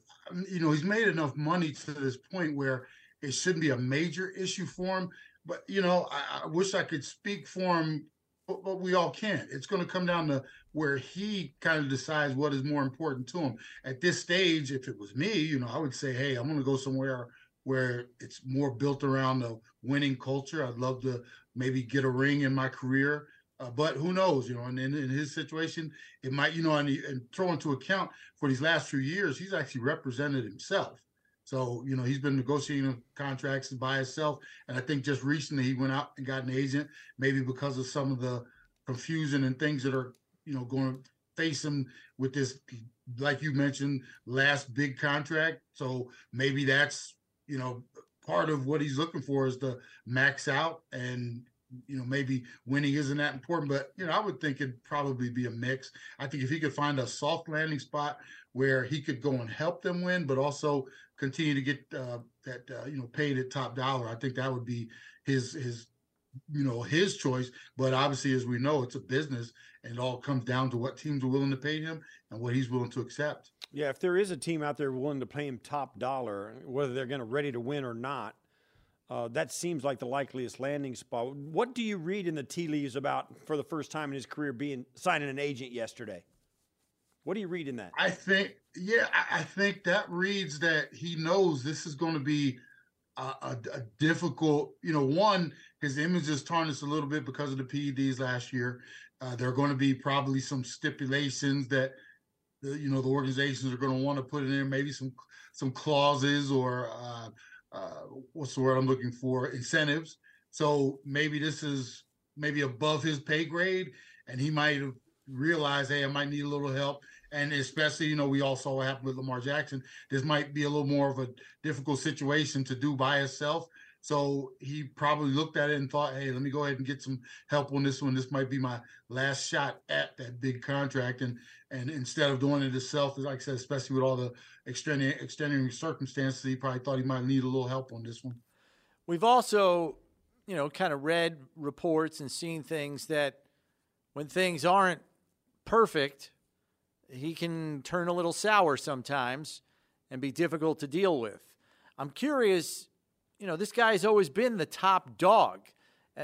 you know, he's made enough money to this point where it shouldn't be a major issue for him. But, you know, I wish I could speak for him, but we all can't. It's going to come down to where he kind of decides what is more important to him. At this stage, if it was me, you know, I would say, hey, I'm going to go somewhere where it's more built around the winning culture. I'd love to maybe get a ring in my career, but who knows, you know, and in his situation, it might, you know, and throw into account for these last few years, he's actually represented himself. So, you know, he's been negotiating contracts by himself. And I think just recently he went out and got an agent, maybe because of some of the confusion and things that are, you know, going to face him with this, like you mentioned, last big contract. So maybe that's, you know, part of what he's looking for is to max out and, you know, maybe winning isn't that important. But, you know, I would think it'd probably be a mix. I think if he could find a soft landing spot where he could go and help them win, but also continue to get you know, paid at top dollar, I think that would be his you know, his choice. But obviously, as we know, it's a business, and it all comes down to what teams are willing to pay him and what he's willing to accept. Yeah, if there is a team out there willing to pay him top dollar, whether they're going to ready to win or not, that seems like the likeliest landing spot. What do you read in the tea leaves about, for the first time in his career, signing an agent yesterday? What do you read in that? I think that reads that he knows this is going to be a difficult, one, his image is tarnished a little bit because of the PEDs last year. There are going to be probably some stipulations that, the organizations are going to want to put in there, maybe some clauses or what's the word I'm looking for, incentives. So maybe this is maybe above his pay grade, and he might have realized, hey, I might need a little help. And especially, we all saw what happened with Lamar Jackson. This might be a little more of a difficult situation to do by himself. So he probably looked at it and thought, hey, let me go ahead and get some help on this one. This might be my last shot at that big contract. And instead of doing it himself, like I said, especially with all the extenuating circumstances, he probably thought he might need a little help on this one. We've also, kind of read reports and seen things that when things aren't perfect, he can turn a little sour sometimes and be difficult to deal with. I'm curious, this guy's always been the top dog,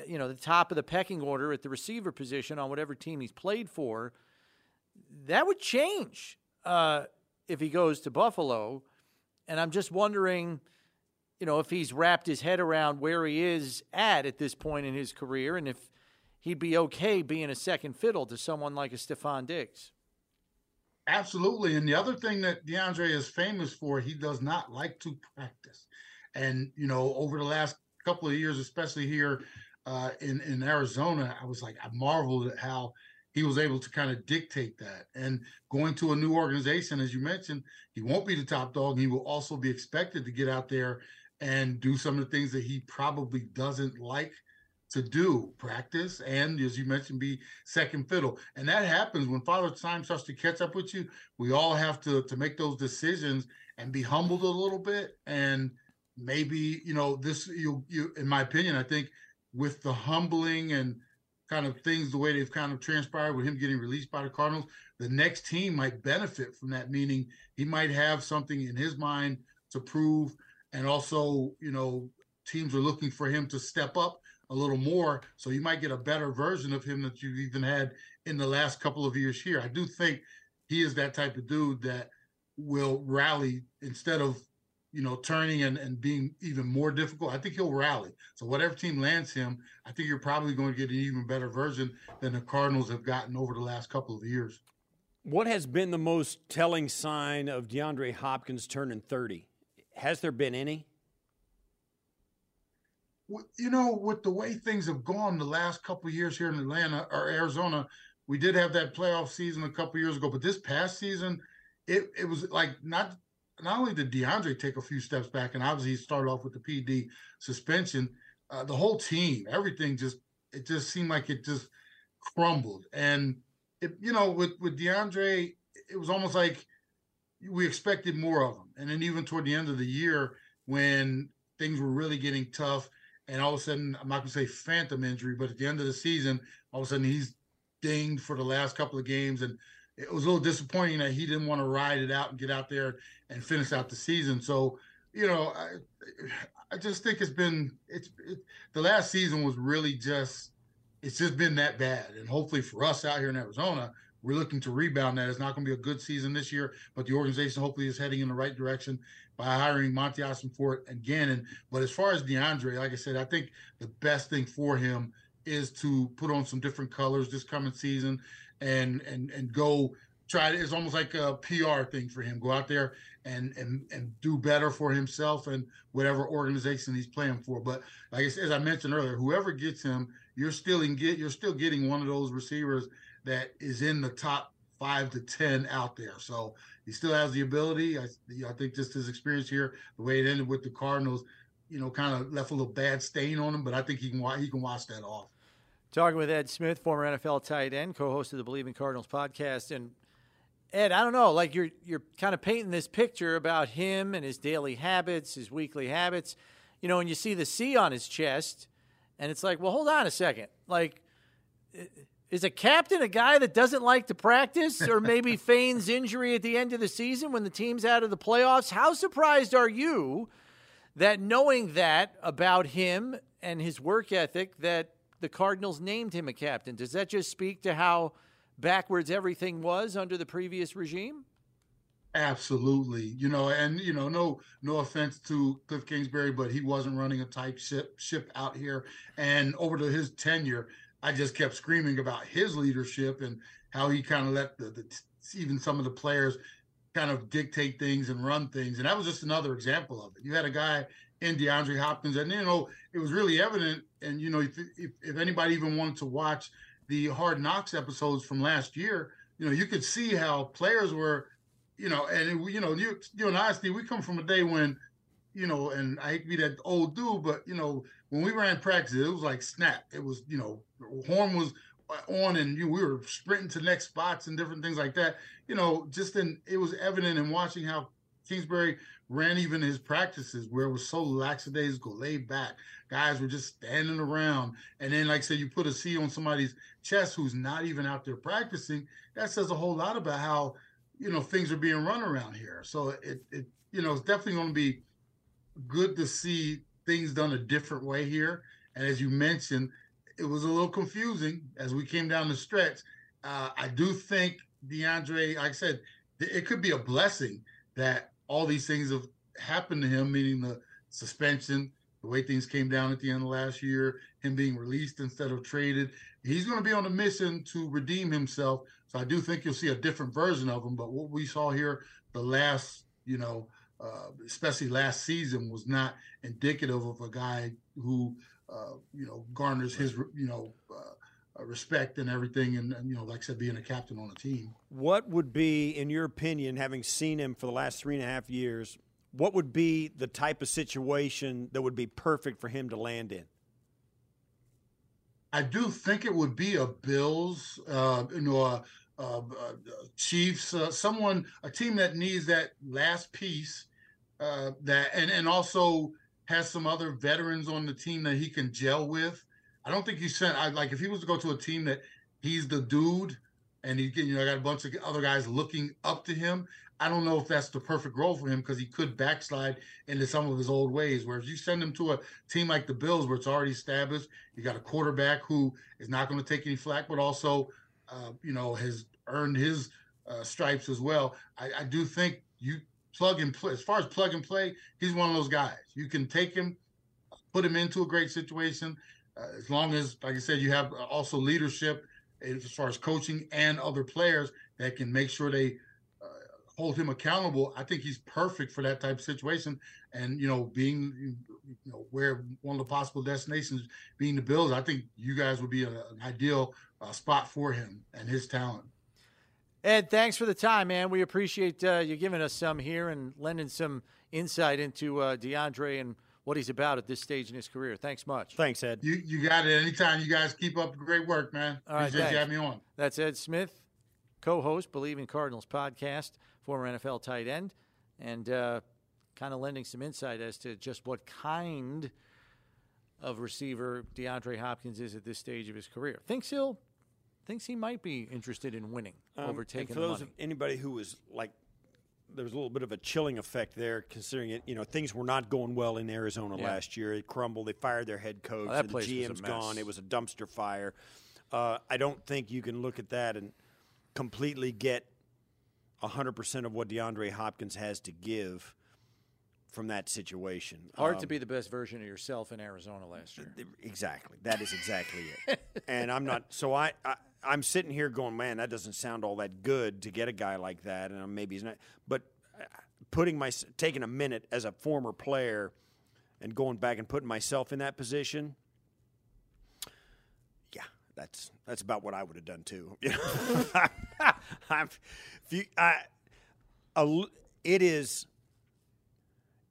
the top of the pecking order at the receiver position on whatever team he's played for. That would change if he goes to Buffalo. And I'm just wondering, if he's wrapped his head around where he is at this point in his career and if he'd be okay being a second fiddle to someone like a Stephon Diggs. Absolutely. And the other thing that DeAndre is famous for, he does not like to practice. And, over the last couple of years, especially here in Arizona, I marveled at how he was able to kind of dictate that. And going to a new organization, as you mentioned, he won't be the top dog. He will also be expected to get out there and do some of the things that he probably doesn't like to do, practice, and as you mentioned, be second fiddle. And that happens when Father Time starts to catch up with you. We all have to make those decisions and be humbled a little bit. And maybe, in my opinion, I think with the humbling and kind of things, the way they've kind of transpired with him getting released by the Cardinals, the next team might benefit from that, meaning he might have something in his mind to prove. And also, teams are looking for him to step up a little more, so you might get a better version of him that you've even had in the last couple of years here. I do think he is that type of dude that will rally instead of, turning and being even more difficult. I think he'll rally. So whatever team lands him, I think you're probably going to get an even better version than the Cardinals have gotten over the last couple of years. What has been the most telling sign of DeAndre Hopkins turning 30? Has there been any? With the way things have gone the last couple of years here in Atlanta or Arizona, we did have that playoff season a couple of years ago, but this past season, it was like not only did DeAndre take a few steps back, and obviously he started off with the PD suspension, the whole team, everything just seemed like it just crumbled. And, with DeAndre, it was almost like we expected more of him. And then even toward the end of the year when things were really getting tough, and all of a sudden, I'm not going to say phantom injury, but at the end of the season, all of a sudden he's dinged for the last couple of games. And it was a little disappointing that he didn't want to ride it out and get out there and finish out the season. So, I just think the last season was really it's just been that bad. And hopefully for us out here in Arizona, we're looking to rebound that. It's not going to be a good season this year, but the organization hopefully is heading in the right direction by hiring Monty Austin Ford and Gannon. But as far as DeAndre, like I said, I think the best thing for him is to put on some different colors this coming season and go try it. It's almost like a PR thing for him. Go out there and do better for himself and whatever organization he's playing for. But like I said, as I mentioned earlier, whoever gets him, you're still getting one of those receivers that is in the top 5 to 10 out there. So he still has the ability. I think just his experience here, the way it ended with the Cardinals, kind of left a little bad stain on him, but I think he can wash that off. Talking with Ed Smith, former NFL tight end, co-host of the Bleav in Cardinals podcast. And Ed, I don't know, like you're kind of painting this picture about him and his daily habits, his weekly habits, and you see the C on his chest and it's like, well, hold on a second. Like, is a captain a guy that doesn't like to practice or maybe feigns injury at the end of the season when the team's out of the playoffs? How surprised are you that knowing that about him and his work ethic that the Cardinals named him a captain? Does that just speak to how backwards everything was under the previous regime? Absolutely. You know, and, you know, no offense to Cliff Kingsbury, but he wasn't running a tight ship out here. And over to his tenure, I just kept screaming about his leadership and how he kind of let even some of the players kind of dictate things and run things. And that was just another example of it. You had a guy in DeAndre Hopkins, and, you know, it was really evident. And, you know, if anybody even wanted to watch the Hard Knocks episodes from last year, you know, you could see how players were, you know, and, you know, you and I, Steve, we come from a day when, you know, and I hate to be that old dude, but, you know, when we ran practice, it was like snap. It was, you know, horn was on, and we were sprinting to next spots and different things like that. You know, it was evident in watching how Kingsbury ran even his practices, where it was so lackadaisical, laid back. Guys were just standing around. And then, like I said, you put a C on somebody's chest who's not even out there practicing. That says a whole lot about how, you know, things are being run around here. So it you know, it's definitely going to be good to see things done a different way here. And as you mentioned, it was a little confusing as we came down the stretch. I do think DeAndre, like I said, it could be a blessing that all these things have happened to him, meaning the suspension, the way things came down at the end of last year, him being released instead of traded. He's going to be on a mission to redeem himself. So I do think you'll see a different version of him. But what we saw here, the last, you know, especially last season, was not indicative of a guy who, you know, garners his, you know, respect and everything. And, you know, like I said, being a captain on a team. What would be, in your opinion, having seen him for the last 3.5 years, what would be the type of situation that would be perfect for him to land in? I do think it would be a Bills, you know, Chiefs, a team that needs that last piece, and also has some other veterans on the team that he can gel with. I don't think he sent. Like if he was to go to a team that he's the dude, and he, you know, got a bunch of other guys looking up to him, I don't know if that's the perfect role for him, because he could backslide into some of his old ways. Whereas you send him to a team like the Bills, where it's already established, you got a quarterback who is not going to take any flack, but also, you know, has earned his stripes as well. I do think you plug and play. As far as plug and play, he's one of those guys. You can take him, put him into a great situation, as long as, like I said, you have also leadership as far as coaching and other players that can make sure they hold him accountable. I think he's perfect for that type of situation. And, you know, being, you know, where one of the possible destinations being the Bills, I think you guys would be an ideal spot for him and his talent. Ed, thanks for the time, man. We appreciate you giving us some here and lending some insight into DeAndre and what he's about at this stage in his career. Thanks much. Thanks, Ed. You got it. Anytime. You guys keep up the great work, man. All right, appreciate you having me on. That's Ed Smith, co-host, Bleav in Cardinals podcast, former NFL tight end, and kind of lending some insight as to just what kind of receiver DeAndre Hopkins is at this stage of his career. Thinks he might be interested in winning, overtaking the money. For those of anybody who was like, there was a little bit of a chilling effect there, considering it. You know, things were not going well in Arizona last year. It crumbled. They fired their head coach. Oh, that place was a mess. The GM's gone. It was a dumpster fire. I don't think you can look at that and completely get 100% of what DeAndre Hopkins has to give from that situation. Hard to be the best version of yourself in Arizona last year. Exactly. That is exactly it. And I'm not – so I'm sitting here going, man, that doesn't sound all that good to get a guy like that, and maybe he's not. But taking a minute as a former player and going back and putting myself in that position, yeah, that's about what I would have done too.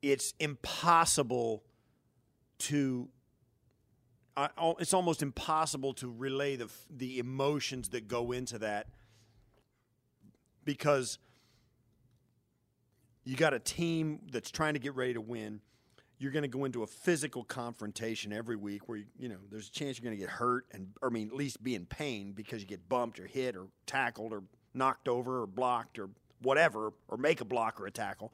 It's impossible to. It's almost impossible to relay the emotions that go into that, because you got a team that's trying to get ready to win. You're going to go into a physical confrontation every week where you know there's a chance you're going to get hurt, and at least be in pain because you get bumped or hit or tackled or knocked over or blocked or whatever, or make a block or a tackle.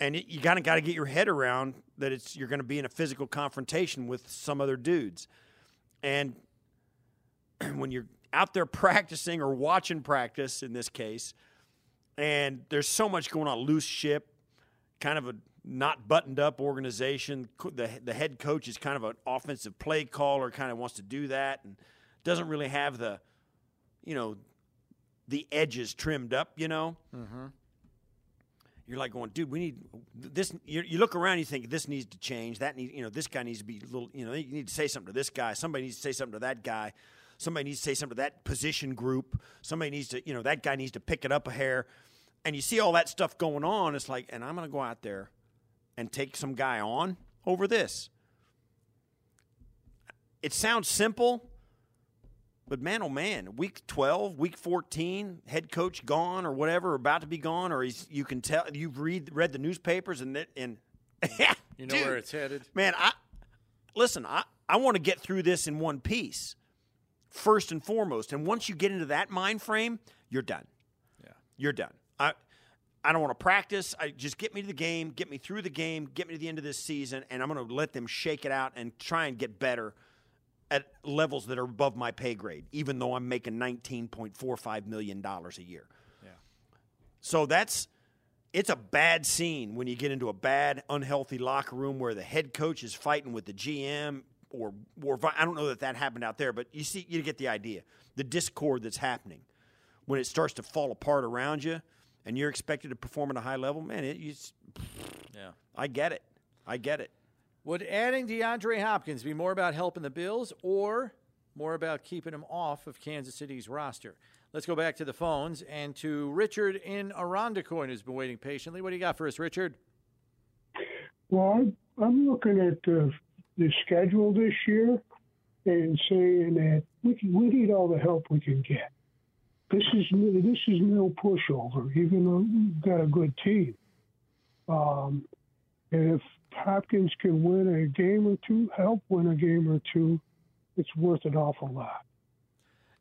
And you kind of got to get your head around that you're going to be in a physical confrontation with some other dudes. And when you're out there practicing or watching practice in this case, and there's so much going on, loose ship, kind of a not buttoned up organization. The head coach is kind of an offensive play caller, kind of wants to do that and doesn't really have the, you know, the edges trimmed up, you know. Mm-hmm. You're like going, dude, we need this. You look around, you think this needs to change. That needs, you know, this guy needs to be a little, you know, you need to say something to this guy. Somebody needs to say something to that guy. Somebody needs to say something to that position group. Somebody needs to, you know, that guy needs to pick it up a hair. And you see all that stuff going on. It's like, and I'm going to go out there and take some guy on over this. It sounds simple, but man, oh man, week 12, week 14, head coach gone or whatever, about to be gone, or you can tell, you've read the newspapers and you know, dude, where it's headed. Man, I want to get through this in one piece, first and foremost. And once you get into that mind frame, you're done. You're done. I don't want to practice. Just get me to the game, get me through the game, get me to the end of this season, and I'm going to let them shake it out and try and get better at levels that are above my pay grade, even though I'm making $19.45 million a year. Yeah. So it's a bad scene when you get into a bad, unhealthy locker room where the head coach is fighting with the GM or I don't know that happened out there, but you get the idea, the discord that's happening. When it starts to fall apart around you and you're expected to perform at a high level, man, yeah. I get it. Would adding DeAndre Hopkins be more about helping the Bills or more about keeping him off of Kansas City's roster? Let's go back to the phones and to Richard in Arondacoin, who's been waiting patiently. What do you got for us, Richard? Well, I'm looking at the schedule this year and saying that we need all the help we can get. This is no pushover, even though we've got a good team. And if Hopkins can win a game or two, help win a game or two, it's worth an awful lot.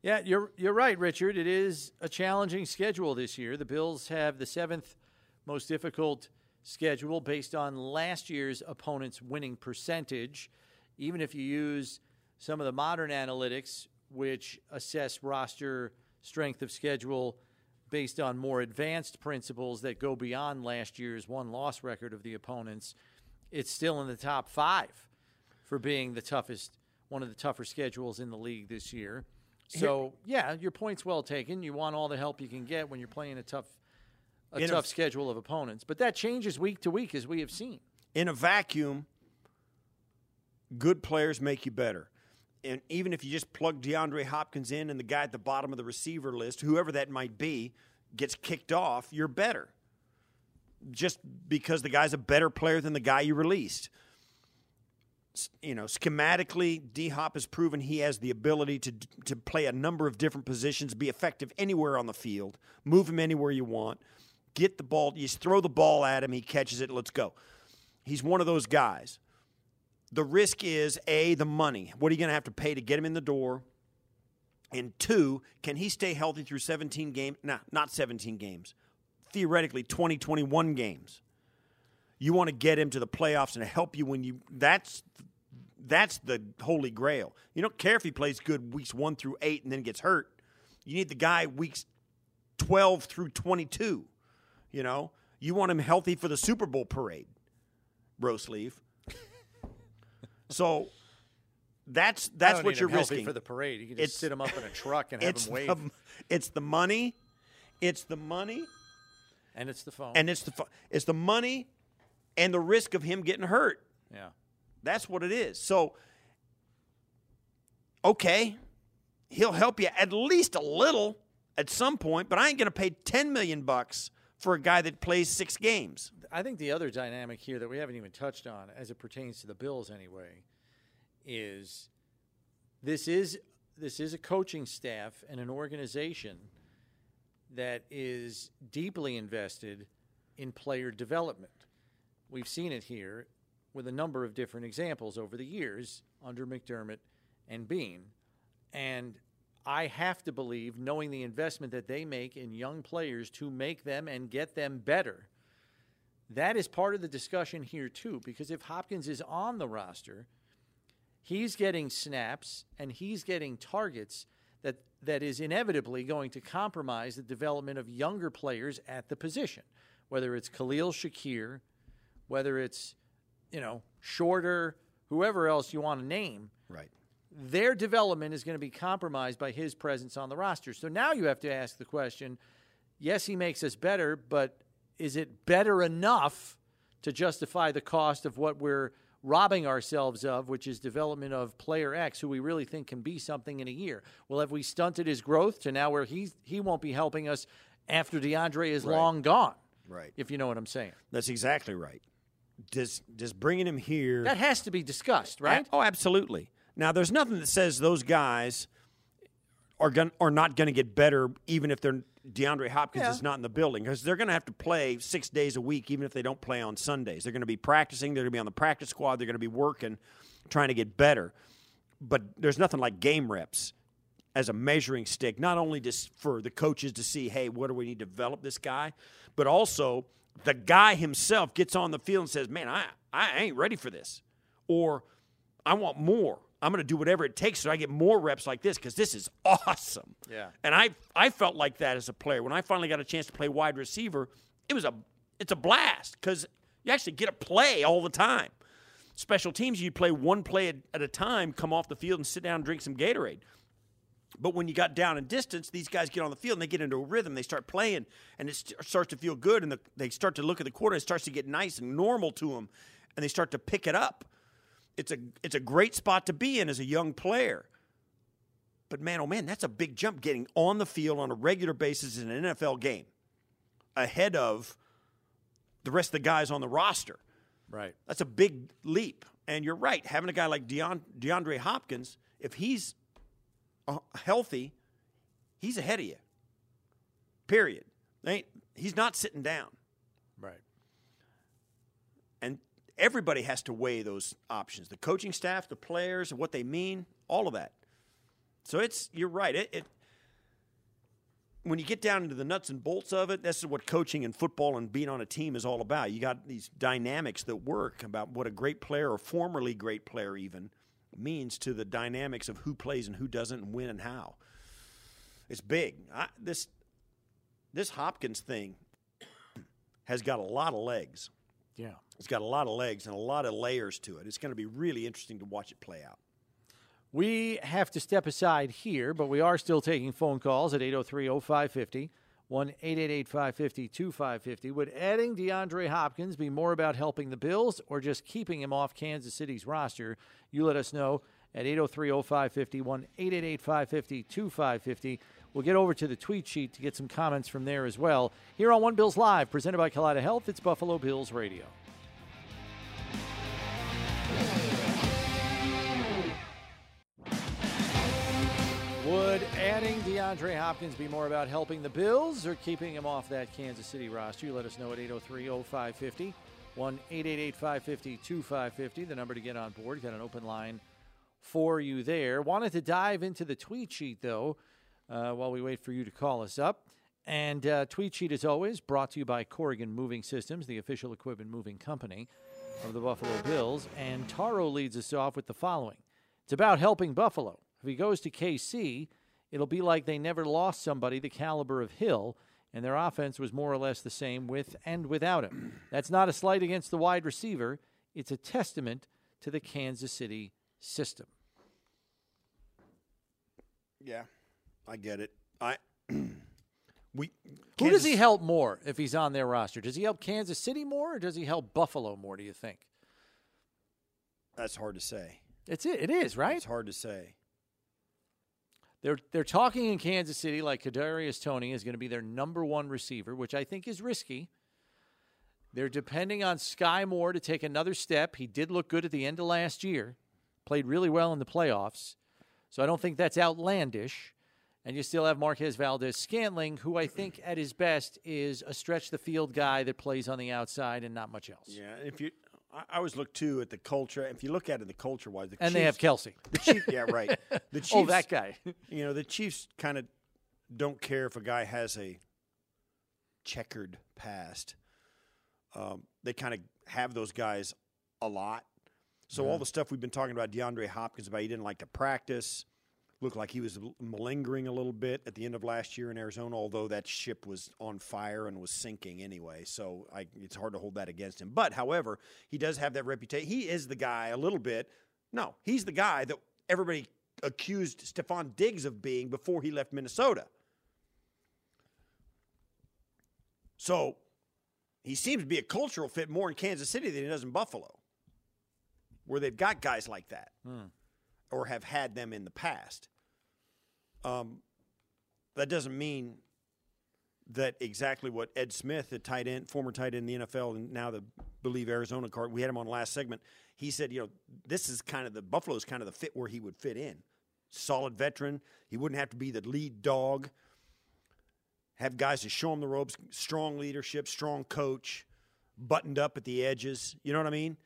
Yeah, you're right, Richard. It is a challenging schedule this year. The Bills have the 7th most difficult schedule based on last year's opponent's winning percentage. Even if you use some of the modern analytics, which assess roster strength of schedule based on more advanced principles that go beyond last year's one-loss record of the opponents, it's still in the top 5 for being the toughest, one of the tougher schedules in the league this year. So, yeah, your point's well taken. You want all the help you can get when you're playing a tough schedule of opponents. But that changes week to week, as we have seen. In a vacuum, good players make you better. And even if you just plug DeAndre Hopkins in and the guy at the bottom of the receiver list, whoever that might be, gets kicked off, you're better. Just because the guy's a better player than the guy you released. You know, schematically, D-Hop has proven he has the ability to play a number of different positions, be effective anywhere on the field, move him anywhere you want, get the ball, you throw the ball at him, he catches it, let's go. He's one of those guys. The risk is, A, the money. What are you going to have to pay to get him in the door? And two, can he stay healthy through 17 games? Nah, not 17 games. Theoretically, 20, 21 games. You want to get him to the playoffs and help you when you – that's the holy grail. You don't care if he plays good weeks 1 through 8 and then gets hurt. You need the guy weeks 12 through 22, you know. You want him healthy for the Super Bowl parade, Roseleaf. So that's what you're risking for the parade. You can just sit him up in a truck and have him wave. It's the money, and it's the phone, and it's the money, and the risk of him getting hurt. Yeah, that's what it is. So, okay, he'll help you at least a little at some point, but I ain't gonna pay $10 million for a guy that plays 6 games. I think the other dynamic here that we haven't even touched on as it pertains to the Bills anyway is this is a coaching staff and an organization that is deeply invested in player development. We've seen it here with a number of different examples over the years under McDermott and Bean. And I have to Bleav, knowing the investment that they make in young players to make them and get them better, that is part of the discussion here too, because if Hopkins is on the roster, he's getting snaps and he's getting targets that is inevitably going to compromise the development of younger players at the position, whether it's Khalil Shakir, whether it's, Shorter, whoever else you want to name. Right. Their development is going to be compromised by his presence on the roster. So now you have to ask the question, yes, he makes us better, but is it better enough to justify the cost of what we're robbing ourselves of, which is development of player X, who we really think can be something in a year? Well, have we stunted his growth to now where he won't be helping us after DeAndre is long gone? Right. If you know what I'm saying. That's exactly right. Just bringing him here. That has to be discussed, right? Oh, absolutely. Now, there's nothing that says those guys are not going to get better even if they're DeAndre Hopkins is not in the building, because they're going to have to play 6 days a week even if they don't play on Sundays. They're going to be practicing. They're going to be on the practice squad. They're going to be working, trying to get better. But there's nothing like game reps as a measuring stick, not only just for the coaches to see, hey, what do we need to develop this guy, but also the guy himself gets on the field and says, man, I ain't ready for this, or I want more. I'm going to do whatever it takes so I get more reps like this because this is awesome. Yeah. And I felt like that as a player. When I finally got a chance to play wide receiver, it's a blast because you actually get a play all the time. Special teams, you play one play at a time, come off the field and sit down and drink some Gatorade. But when you got down in distance, these guys get on the field and they get into a rhythm. They start playing, and it starts to feel good, and they start to look at the quarter. It starts to get nice and normal to them, and they start to pick it up. It's a great spot to be in as a young player. But, man, oh, man, that's a big jump getting on the field on a regular basis in an NFL game ahead of the rest of the guys on the roster. Right. That's a big leap. And you're right. Having a guy like DeAndre Hopkins, if he's healthy, he's ahead of you. Period. He's not sitting down. Right. And everybody has to weigh those options, the coaching staff, the players, what they mean, all of that. So you're right. When you get down into the nuts and bolts of it, this is what coaching and football and being on a team is all about. You got these dynamics that work about what a great player or formerly great player even means to the dynamics of who plays and who doesn't and when and how. It's big. This Hopkins thing has got a lot of legs. Yeah. It's got a lot of legs and a lot of layers to it. It's going to be really interesting to watch it play out. We have to step aside here, but we are still taking phone calls at 803-0550, 1-888-550-2550. Would adding DeAndre Hopkins be more about helping the Bills or just keeping him off Kansas City's roster? You let us know at 803-0550, 1-888-550-2550. We'll get over to the tweet sheet to get some comments from there as well. Here on One Bills Live, presented by Kaleida Health, it's Buffalo Bills Radio. Would adding DeAndre Hopkins be more about helping the Bills or keeping him off that Kansas City roster? You let us know at 803-0550, 1-888-550-2550, the number to get on board. Got an open line for you there. Wanted to dive into the tweet sheet, though, while we wait for you to call us up. And tweet sheet, as always, brought to you by Corrigan Moving Systems, the official equipment moving company of the Buffalo Bills. And Taro leads us off with the following. It's about helping Buffalo. If he goes to KC, it'll be like they never lost somebody the caliber of Hill, and their offense was more or less the same with and without him. That's not a slight against the wide receiver. It's a testament to the Kansas City system. Yeah, I get it. Who does he help more if he's on their roster? Does he help Kansas City more, or does he help Buffalo more, do you think? That's hard to say. It is, right? It's hard to say. They're talking in Kansas City like Kadarius Toney is going to be their number one receiver, which I think is risky. They're depending on Sky Moore to take another step. He did look good at the end of last year, played really well in the playoffs, so I don't think that's outlandish. And you still have Marquez Valdez-Scantling, who I think at his best is a stretch-the-field guy that plays on the outside and not much else. Yeah, I always look, too, at the culture. If you look at it, the culture-wise, the Chiefs. And they have Kelsey. The Chiefs, yeah, right. The Chiefs, oh, that guy. The Chiefs kind of don't care if a guy has a checkered past. They kind of have those guys a lot. So all the stuff we've been talking about, DeAndre Hopkins, about he didn't like to practice. looked like he was malingering a little bit at the end of last year in Arizona, although that ship was on fire and was sinking anyway. So it's hard to hold that against him. But, however, he does have that reputation. He is the guy a little bit. No, he's the guy that everybody accused Stephon Diggs of being before he left Minnesota. So he seems to be a cultural fit more in Kansas City than he does in Buffalo, where they've got guys like that or have had them in the past. That doesn't mean that exactly what Ed Smith, the tight end, former tight end in the NFL, and now the Bleav Arizona Cardinals, we had him on last segment. He said, you know, this is kind of the Buffalo's kind of the fit where he would fit in. Solid veteran. He wouldn't have to be the lead dog. Have guys to show him the ropes. Strong leadership, strong coach, buttoned up at the edges. You know what I mean?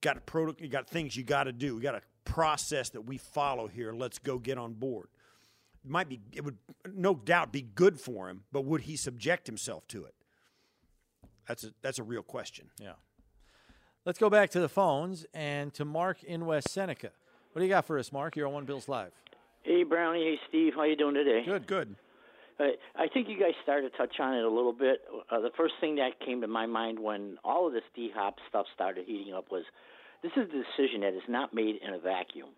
Got a product. You got things you got to do. You got a process that we follow here. Let's go get on board. It would no doubt be good for him, but would he subject himself to it? That's a real question. Yeah. Let's go back to the phones and to Mark in West Seneca. What do you got for us, Mark? You're on One Bills Live. Hey, Brownie. Hey, Steve. How you doing today? Good. Good. I think you guys started to touch on it a little bit. The first thing that came to my mind when all of this D-Hop stuff started heating up was, this is a decision that is not made in a vacuum.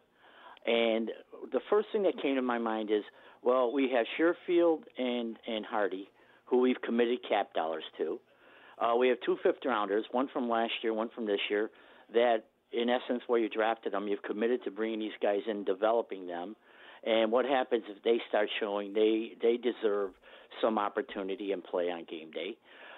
And the first thing that came to my mind is, well, we have Sherfield and Hardy, who we've committed cap dollars to. We have 2 fifth-rounders, one from last year, one from this year, that in essence where you drafted them, you've committed to bringing these guys in, developing them. And what happens if they start showing they deserve some opportunity and play on game day?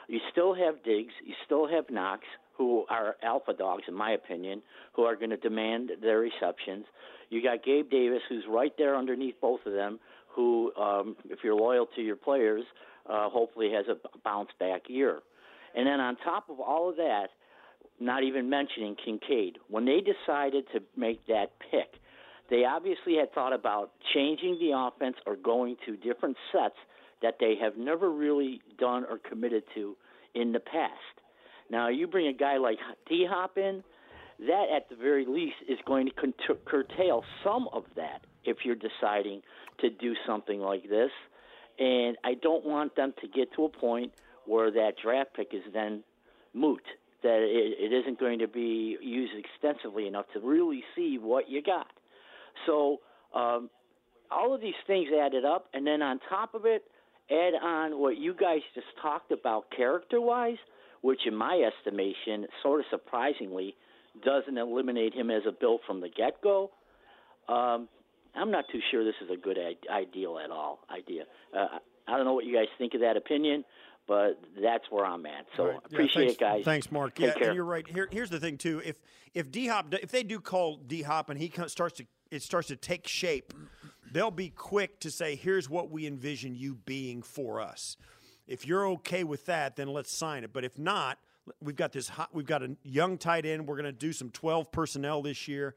You still have Diggs. You still have Knox, who are alpha dogs, in my opinion, who are going to demand their receptions. You got Gabe Davis, who's right there underneath both of them, who, if you're loyal to your players, hopefully has a bounce-back year. And then on top of all of that, not even mentioning Kincaid, when they decided to make that pick, they obviously had thought about changing the offense or going to different sets that they have never really done or committed to in the past. Now, you bring a guy like D-Hop in, that at the very least is going to curtail some of that if you're deciding to do something like this. And I don't want them to get to a point where that draft pick is then moot, that it isn't going to be used extensively enough to really see what you got. So all of these things added up, and then on top of it, add on what you guys just talked about character-wise, which in my estimation, sort of surprisingly, doesn't eliminate him as a Bill from the get-go. I'm not too sure this is a good idea. I don't know what you guys think of that opinion, but that's where I'm at. So right. Appreciate it, guys. Thanks, Mark. Take care. And you're right. Here's the thing, too. If they do call D-Hop and he starts to take shape, they'll be quick to say, here's what we envision you being for us. If you're okay with that, then let's sign it. But if not, we've got a young tight end. We're going to do some 12 personnel this year.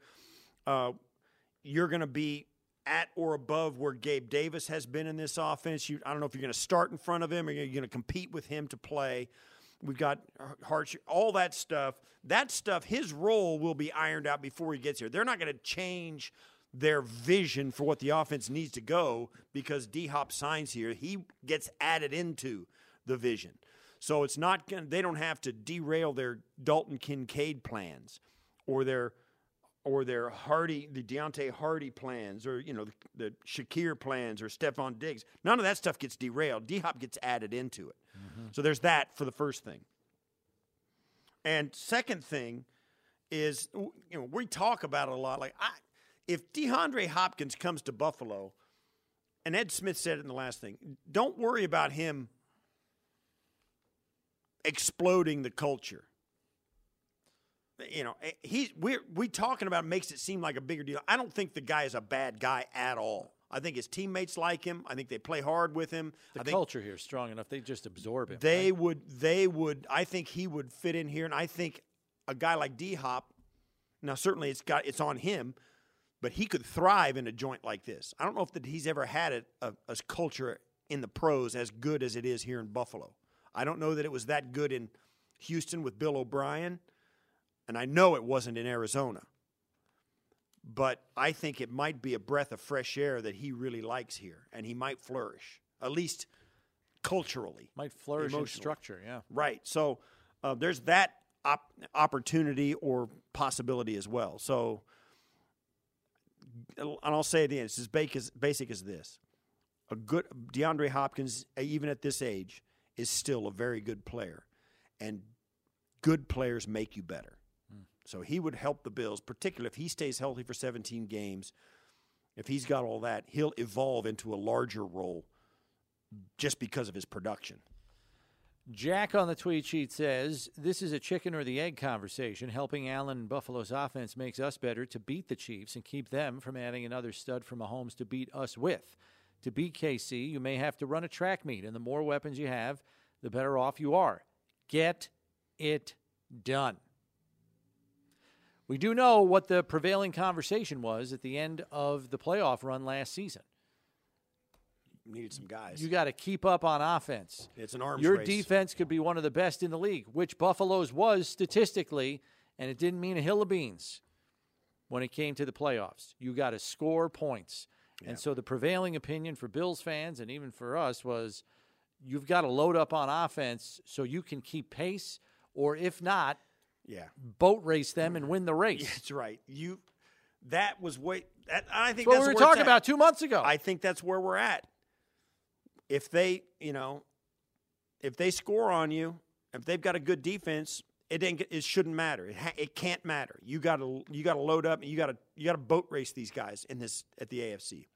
You're going to be at or above where Gabe Davis has been in this offense. I don't know if you're going to start in front of him or you're going to compete with him to play. We've got all that stuff. That stuff, his role will be ironed out before he gets here. They're not going to change their vision for what the offense needs to go because D-Hop signs here. He gets added into the vision. So it's not going. They don't have to derail their Dalton Kincaid plans or their Deontay Hardy plans or the Shakir plans or Stephon Diggs. None of that stuff gets derailed. D-Hop gets added into it. Mm-hmm. So there's that for the first thing. And second thing is, we talk about it a lot. Like, if DeAndre Hopkins comes to Buffalo, and Ed Smith said it in the last thing, don't worry about him exploding the culture. We're talking about makes it seem like a bigger deal. I don't think the guy is a bad guy at all. I think his teammates like him. I think they play hard with him. The culture here is strong enough. They just absorb him. They would. I think he would fit in here, and I think a guy like D-Hop, now certainly it's on him, but he could thrive in a joint like this. I don't know if he's ever had a culture in the pros as good as it is here in Buffalo. I don't know that it was that good in Houston with Bill O'Brien, and I know it wasn't in Arizona. But I think it might be a breath of fresh air that he really likes here, and he might flourish, at least culturally. Might flourish in structure, yeah. Right. So there's that opportunity or possibility as well. So, and I'll say it again, it's as basic as this. A good DeAndre Hopkins, even at this age, is still a very good player, and good players make you better. So he would help the Bills, particularly if he stays healthy for 17 games. If he's got all that, he'll evolve into a larger role just because of his production. Jack on the tweet sheet says, this is a chicken or the egg conversation. Helping Allen and Buffalo's offense makes us better to beat the Chiefs and keep them from adding another stud for Mahomes to beat us with. To beat KC, you may have to run a track meet, and the more weapons you have, the better off you are. Get it done. We do know what the prevailing conversation was at the end of the playoff run last season. Needed some guys. You got to keep up on offense. It's an arms race. Your defense could be one of the best in the league, which Buffalo's was statistically, and it didn't mean a hill of beans when it came to the playoffs. You got to score points. Yeah. And so the prevailing opinion for Bills fans and even for us was you've got to load up on offense so you can keep pace, or if not, yeah, boat race them and win the race. That's right. That was way. I think that's what we were talking about 2 months ago. I think that's where we're at. If they, if they score on you, if they've got a good defense, it shouldn't matter. It can't matter. You got to load up, and you got to boat race these guys at the AFC.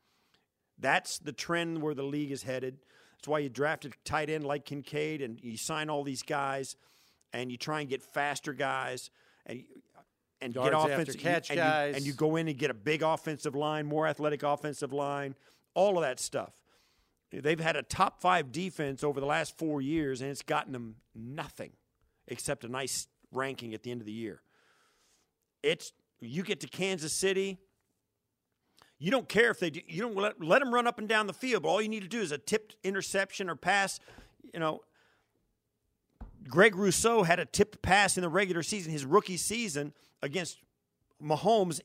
That's the trend where the league is headed. That's why you drafted a tight end like Kincaid, and you sign all these guys. And you try and get faster guys, and get offensive catch guys, and you go in and get a big offensive line, more athletic offensive line, all of that stuff. They've had a top five defense over the last 4 years, and it's gotten them nothing except a nice ranking at the end of the year. You get to Kansas City, you don't care if they do, you don't let them run up and down the field, but all you need to do is a tipped interception or pass, Greg Rousseau had a tipped pass in the regular season, his rookie season, against Mahomes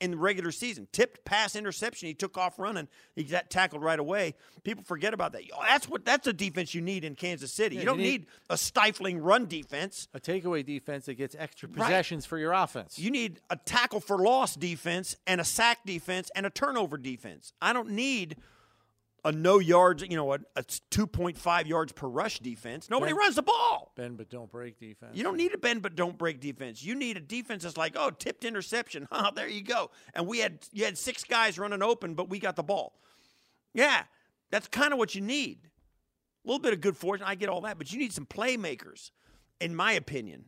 in the regular season. Tipped pass interception. He took off running. He got tackled right away. People forget about that. That's a defense you need in Kansas City. Yeah, you don't need a stifling run defense. A takeaway defense that gets extra possessions for your offense. You need a tackle for loss defense and a sack defense and a turnover defense. I don't need a no yards, a 2.5 yards per rush defense. Nobody runs the ball. Bend but don't break defense. You don't need a bend but don't break defense. You need a defense that's like, oh, tipped interception. Oh, there you go. And you had six guys running open, but we got the ball. Yeah, that's kind of what you need. A little bit of good fortune. I get all that, but you need some playmakers, in my opinion.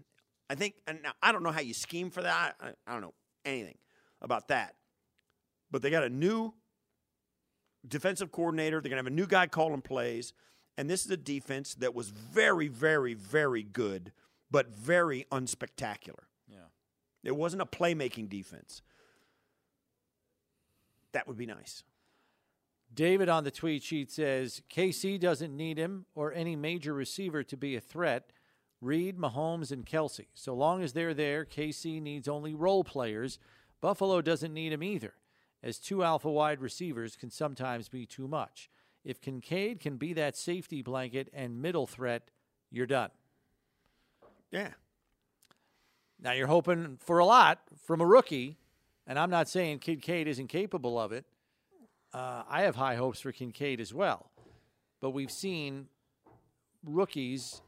I think, and now, I don't know how you scheme for that. I don't know anything about that. But they got a new defensive coordinator. They're going to have a new guy calling plays. And this is a defense that was very, very, very good, but very unspectacular. Yeah. It wasn't a playmaking defense. That would be nice. David on the tweet sheet says, KC doesn't need him or any major receiver to be a threat. Reed, Mahomes, and Kelsey. So long as they're there, KC needs only role players. Buffalo doesn't need him either, as two alpha wide receivers can sometimes be too much. If Kincaid can be that safety blanket and middle threat, you're done. Yeah. Now you're hoping for a lot from a rookie, and I'm not saying Kincaid isn't capable of it. I have high hopes for Kincaid as well. But we've seen rookies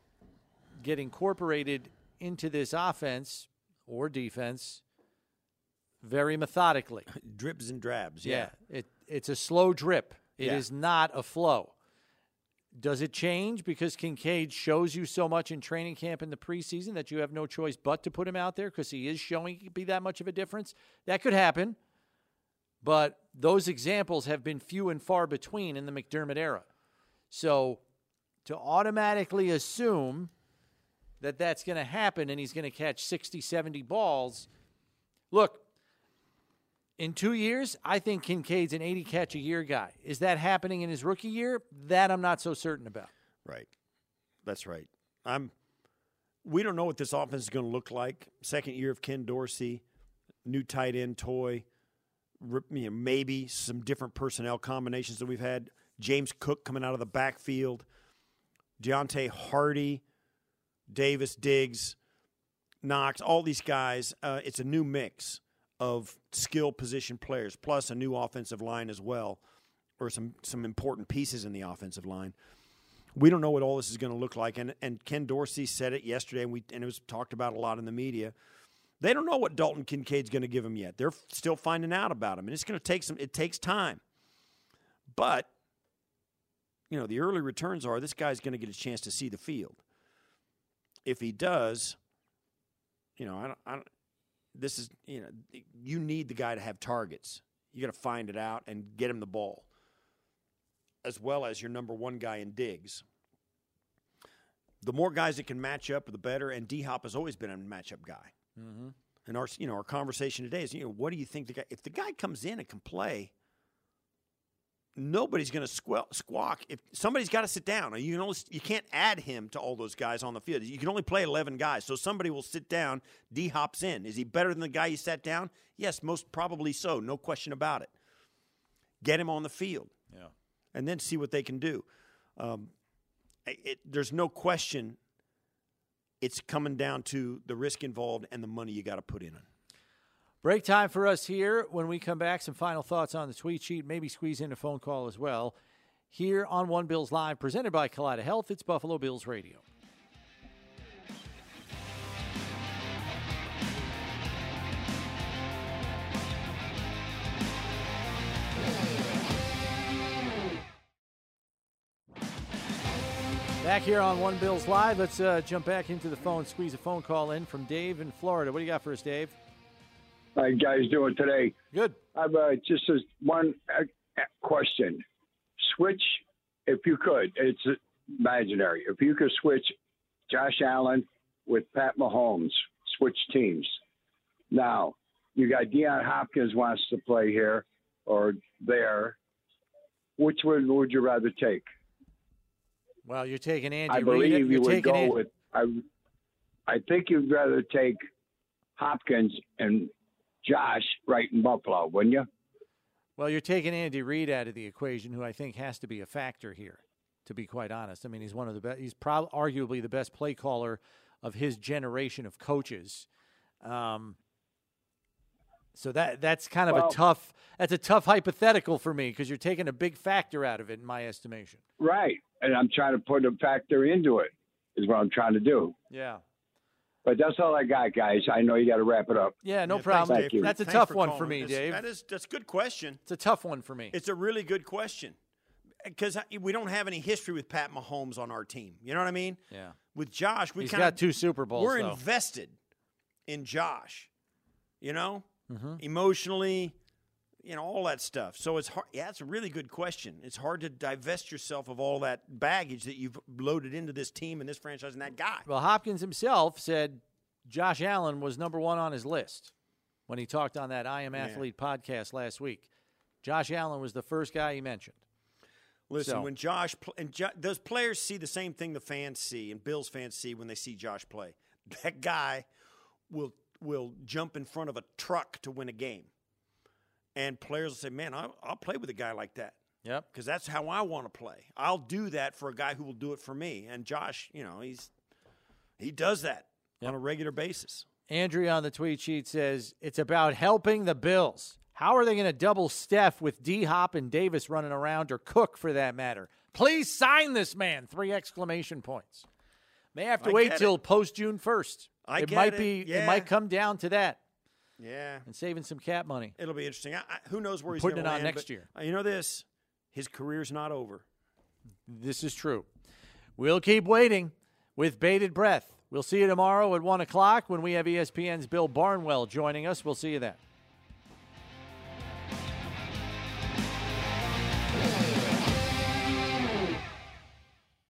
get incorporated into this offense or defense very methodically. Drips and drabs, yeah. It's a slow drip. It is not a flow. Does it change because Kincaid shows you so much in training camp in the preseason that you have no choice but to put him out there because he is showing he could be that much of a difference? That could happen, but those examples have been few and far between in the McDermott era. So to automatically assume that that's going to happen and he's going to catch 60, 70 balls, look, in 2 years, I think Kincaid's an 80-catch-a-year guy. Is that happening in his rookie year? That I'm not so certain about. Right. That's right. We don't know what this offense is going to look like. Second year of Ken Dorsey, new tight end toy. maybe some different personnel combinations that we've had. James Cook coming out of the backfield, Deontay Hardy, Davis, Diggs, Knox, all these guys. It's a new mix of skill position players, plus a new offensive line as well, or some important pieces in the offensive line. We don't know what all this is going to look like, and Ken Dorsey said it yesterday, and it was talked about a lot in the media. They don't know what Dalton Kincaid's going to give him yet. They're still finding out about him, and it's going to take some. It takes time, but you know the early returns are this guy's going to get a chance to see the field. If he does, you know, I don't. This is, you know, you need the guy to have targets. You got to find it out and get him the ball, as well as your number one guy in Diggs. The more guys that can match up, the better. And D-Hop has always been a matchup guy. Mm-hmm. And our conversation today is, what do you think the guy? If the guy comes in and can play, nobody's going to squawk. If somebody's got to sit down, you can't add him to all those guys on the field. You can only play 11 guys, so somebody will sit down. D-Hop's in. Is he better than the guy you sat down? Yes, most probably so. No question about it. Get him on the field. Yeah. And then see what they can do. There's no question it's coming down to the risk involved and the money you got to put in it. Break time for us here. When we come back, some final thoughts on the tweet sheet, maybe squeeze in a phone call as well. Here on One Bills Live, presented by Kaleida Health, it's Buffalo Bills Radio. Back here on One Bills Live, let's jump back into the phone, squeeze a phone call in from Dave in Florida. What do you got for us, Dave? How you guys doing today? Good. I've just one question. Switch, if you could. It's imaginary. If you could switch Josh Allen with Pat Mahomes, switch teams. Now, you got DeAndre Hopkins wants to play here or there. Which one would you rather take? Well, you're taking Andy Reid. I believe you would go with. I think you'd rather take Hopkins and Josh right in Buffalo, wouldn't you? Well, you're taking Andy Reid out of the equation, who I think has to be a factor here, to be quite honest. I mean, he's one of the best. He's probably arguably the best play caller of his generation of coaches. So that's kind of a tough hypothetical for me, because you're taking a big factor out of it in my estimation. Right. And I'm trying to put a factor into it is what I'm trying to do. Yeah. But that's all I got, guys. I know you got to wrap it up. Yeah, no problem. Thank you. That's a tough one for me, Dave. That's a good question. It's a tough one for me. It's a really good question, because we don't have any history with Pat Mahomes on our team. You know what I mean? Yeah. With Josh, he's got two Super Bowls. We're invested in Josh, you know, emotionally, you know, all that stuff. So it's hard. Yeah, it's a really good question. It's hard to divest yourself of all that baggage that you've loaded into this team and this franchise and that guy. Well, Hopkins himself said Josh Allen was number one on his list when he talked on that I Am Athlete podcast last week. Josh Allen was the first guy he mentioned. Listen, when Josh those players see the same thing the fans see and Bills fans see when they see Josh play. That guy will jump in front of a truck to win a game. And players will say, man, I'll play with a guy like that. Yep. Because that's how I want to play. I'll do that for a guy who will do it for me. And Josh, you know, he does that on a regular basis. Andrea on the tweet sheet says, it's about helping the Bills. How are they going to double Steph with D-Hop and Davis running around, or Cook for that matter? Please sign this man, 3 exclamation points. May have to wait till post-June 1st. It might come down to that. Yeah. And saving some cap money. It'll be interesting. Who knows where he's going to land. Putting it on next year. You know this, his career's not over. This is true. We'll keep waiting with bated breath. We'll see you tomorrow at 1 o'clock when we have ESPN's Bill Barnwell joining us. We'll see you then.